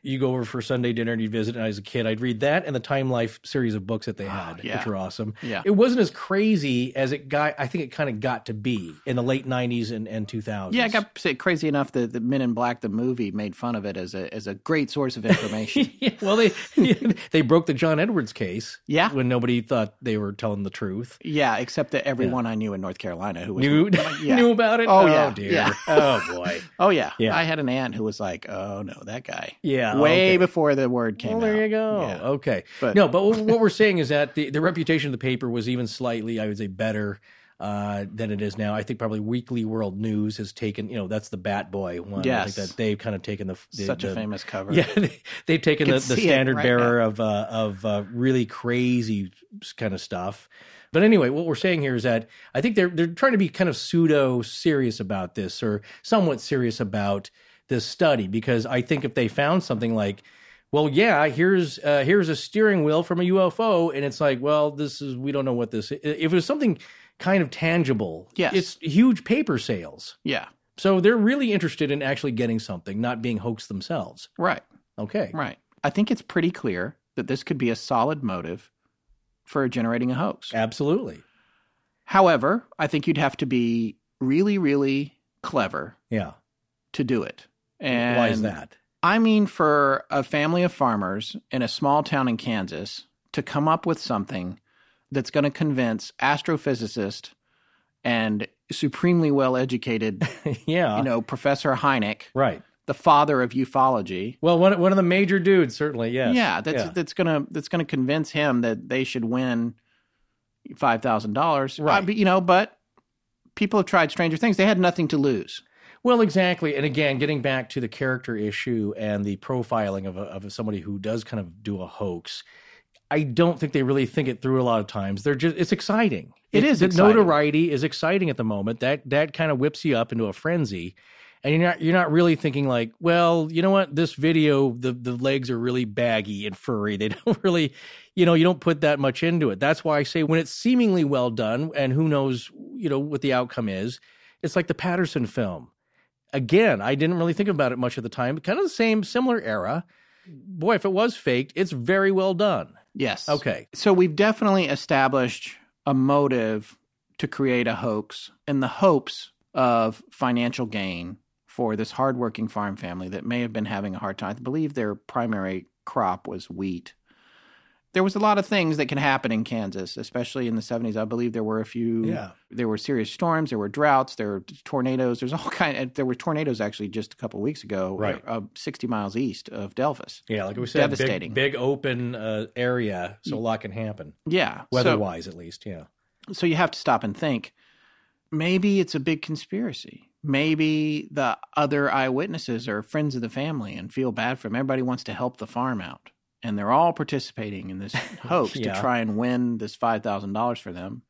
you go over for Sunday dinner and you'd visit. And as a kid, I'd read that and the Time Life series of books that they had, which were awesome. Yeah. It wasn't as crazy as it got. I think it kind of got to be in the late 90s and 2000s. Yeah, it got crazy enough that the Men in Black, the movie, made fun of it as a great source of information. Well, they broke the John Edwards case when nobody thought they were telling the truth. Yeah, except that everyone I knew in North Carolina who was knew about it. Oh, dear. Yeah. Oh, boy. Oh, yeah. Yeah. I had an aunt who was like, oh, no, that guy. Yeah. Way before the word came out. Well, there you go. Yeah. Okay. But what we're saying is that the reputation of the paper was even slightly, I would say, better than it is now. I think probably Weekly World News has taken, that's the Bat Boy one. Yes. Like that they've kind of taken such a famous cover. Yeah. They've taken the standard bearer of really crazy kind of stuff. But anyway, what we're saying here is that I think they're trying to be kind of pseudo serious about this, or somewhat serious about this study, because I think if they found something like, well, yeah, here's a steering wheel from a UFO, and it's like, well, we don't know what this is. If it was something kind of tangible, it's huge paper sales. Yeah. So they're really interested in actually getting something, not being hoaxed themselves. Right. Okay. Right. I think it's pretty clear that this could be a solid motive for generating a hoax. Absolutely. However, I think you'd have to be really, really clever. Yeah. To do it. And why is that? I mean, for a family of farmers in a small town in Kansas to come up with something that's going to convince astrophysicist and supremely well-educated, Professor Hynek, right, the father of ufology. Well, one of the major dudes, certainly, yes. Yeah, that's going to convince him that they should win $5,000, right? But people have tried stranger things. They had nothing to lose. Well, exactly. And again, getting back to the character issue and the profiling of somebody who does kind of do a hoax, I don't think they really think it through a lot of times. It's exciting. It is exciting. Notoriety is exciting at the moment. That kind of whips you up into a frenzy. And you're not really thinking like, well, you know what? This video, the legs are really baggy and furry. They don't really, you don't put that much into it. That's why I say when it's seemingly well done, and who knows, what the outcome is, it's like the Patterson film. Again, I didn't really think about it much at the time. Kind of the same, similar era. Boy, if it was faked, it's very well done. Yes. Okay. So we've definitely established a motive to create a hoax in the hopes of financial gain for this hardworking farm family that may have been having a hard time. I believe their primary crop was wheat. There was a lot of things that can happen in Kansas, especially in the 70s. I believe there were there were serious storms, there were droughts, there were tornadoes. There were tornadoes actually just a couple of weeks ago, right, 60 miles east of Delphos. Yeah, like we said, devastating, big open area, so a lot can happen. Yeah, weather-wise, at least. Yeah. So you have to stop and think. Maybe it's a big conspiracy. Maybe the other eyewitnesses are friends of the family and feel bad for them. Everybody wants to help the farm out. And they're all participating in this hoax to try and win this $5,000 for them.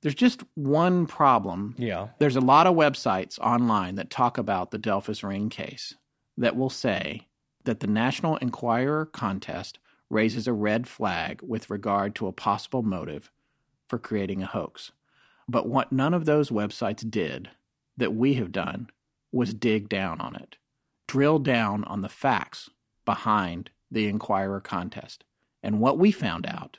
There's just one problem. Yeah. There's a lot of websites online that talk about the Delphos Ring case that will say that the National Enquirer contest raises a red flag with regard to a possible motive for creating a hoax. But what none of those websites did that we have done was dig down on it, drill down on the facts behind the Enquirer contest. And what we found out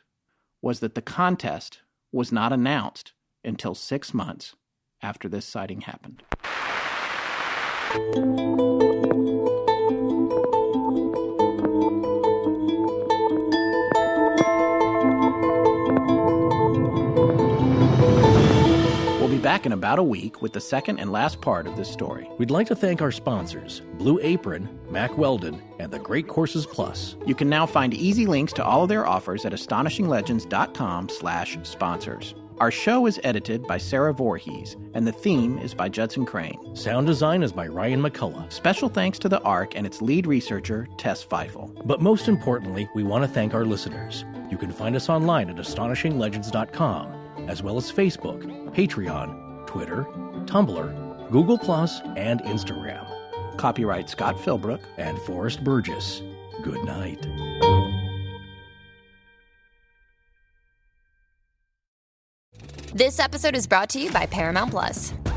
was that the contest was not announced until 6 months after this sighting happened. We'll be back in about a week with the second and last part of this story. We'd like to thank our sponsors, Blue Apron, Mack Weldon, and The Great Courses Plus. You can now find easy links to all of their offers at astonishinglegends.com/sponsors. Our show is edited by Sarah Voorhees, and the theme is by Judson Crane. Sound design is by Ryan McCullough. Special thanks to The Ark and its lead researcher, Tess Feifel. But most importantly, we want to thank our listeners. You can find us online at astonishinglegends.com, as well as Facebook, Patreon, Twitter, Tumblr, Google+, and Instagram. Copyright Scott Philbrook and Forrest Burgess. Good night. This episode is brought to you by Paramount Plus.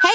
Hey,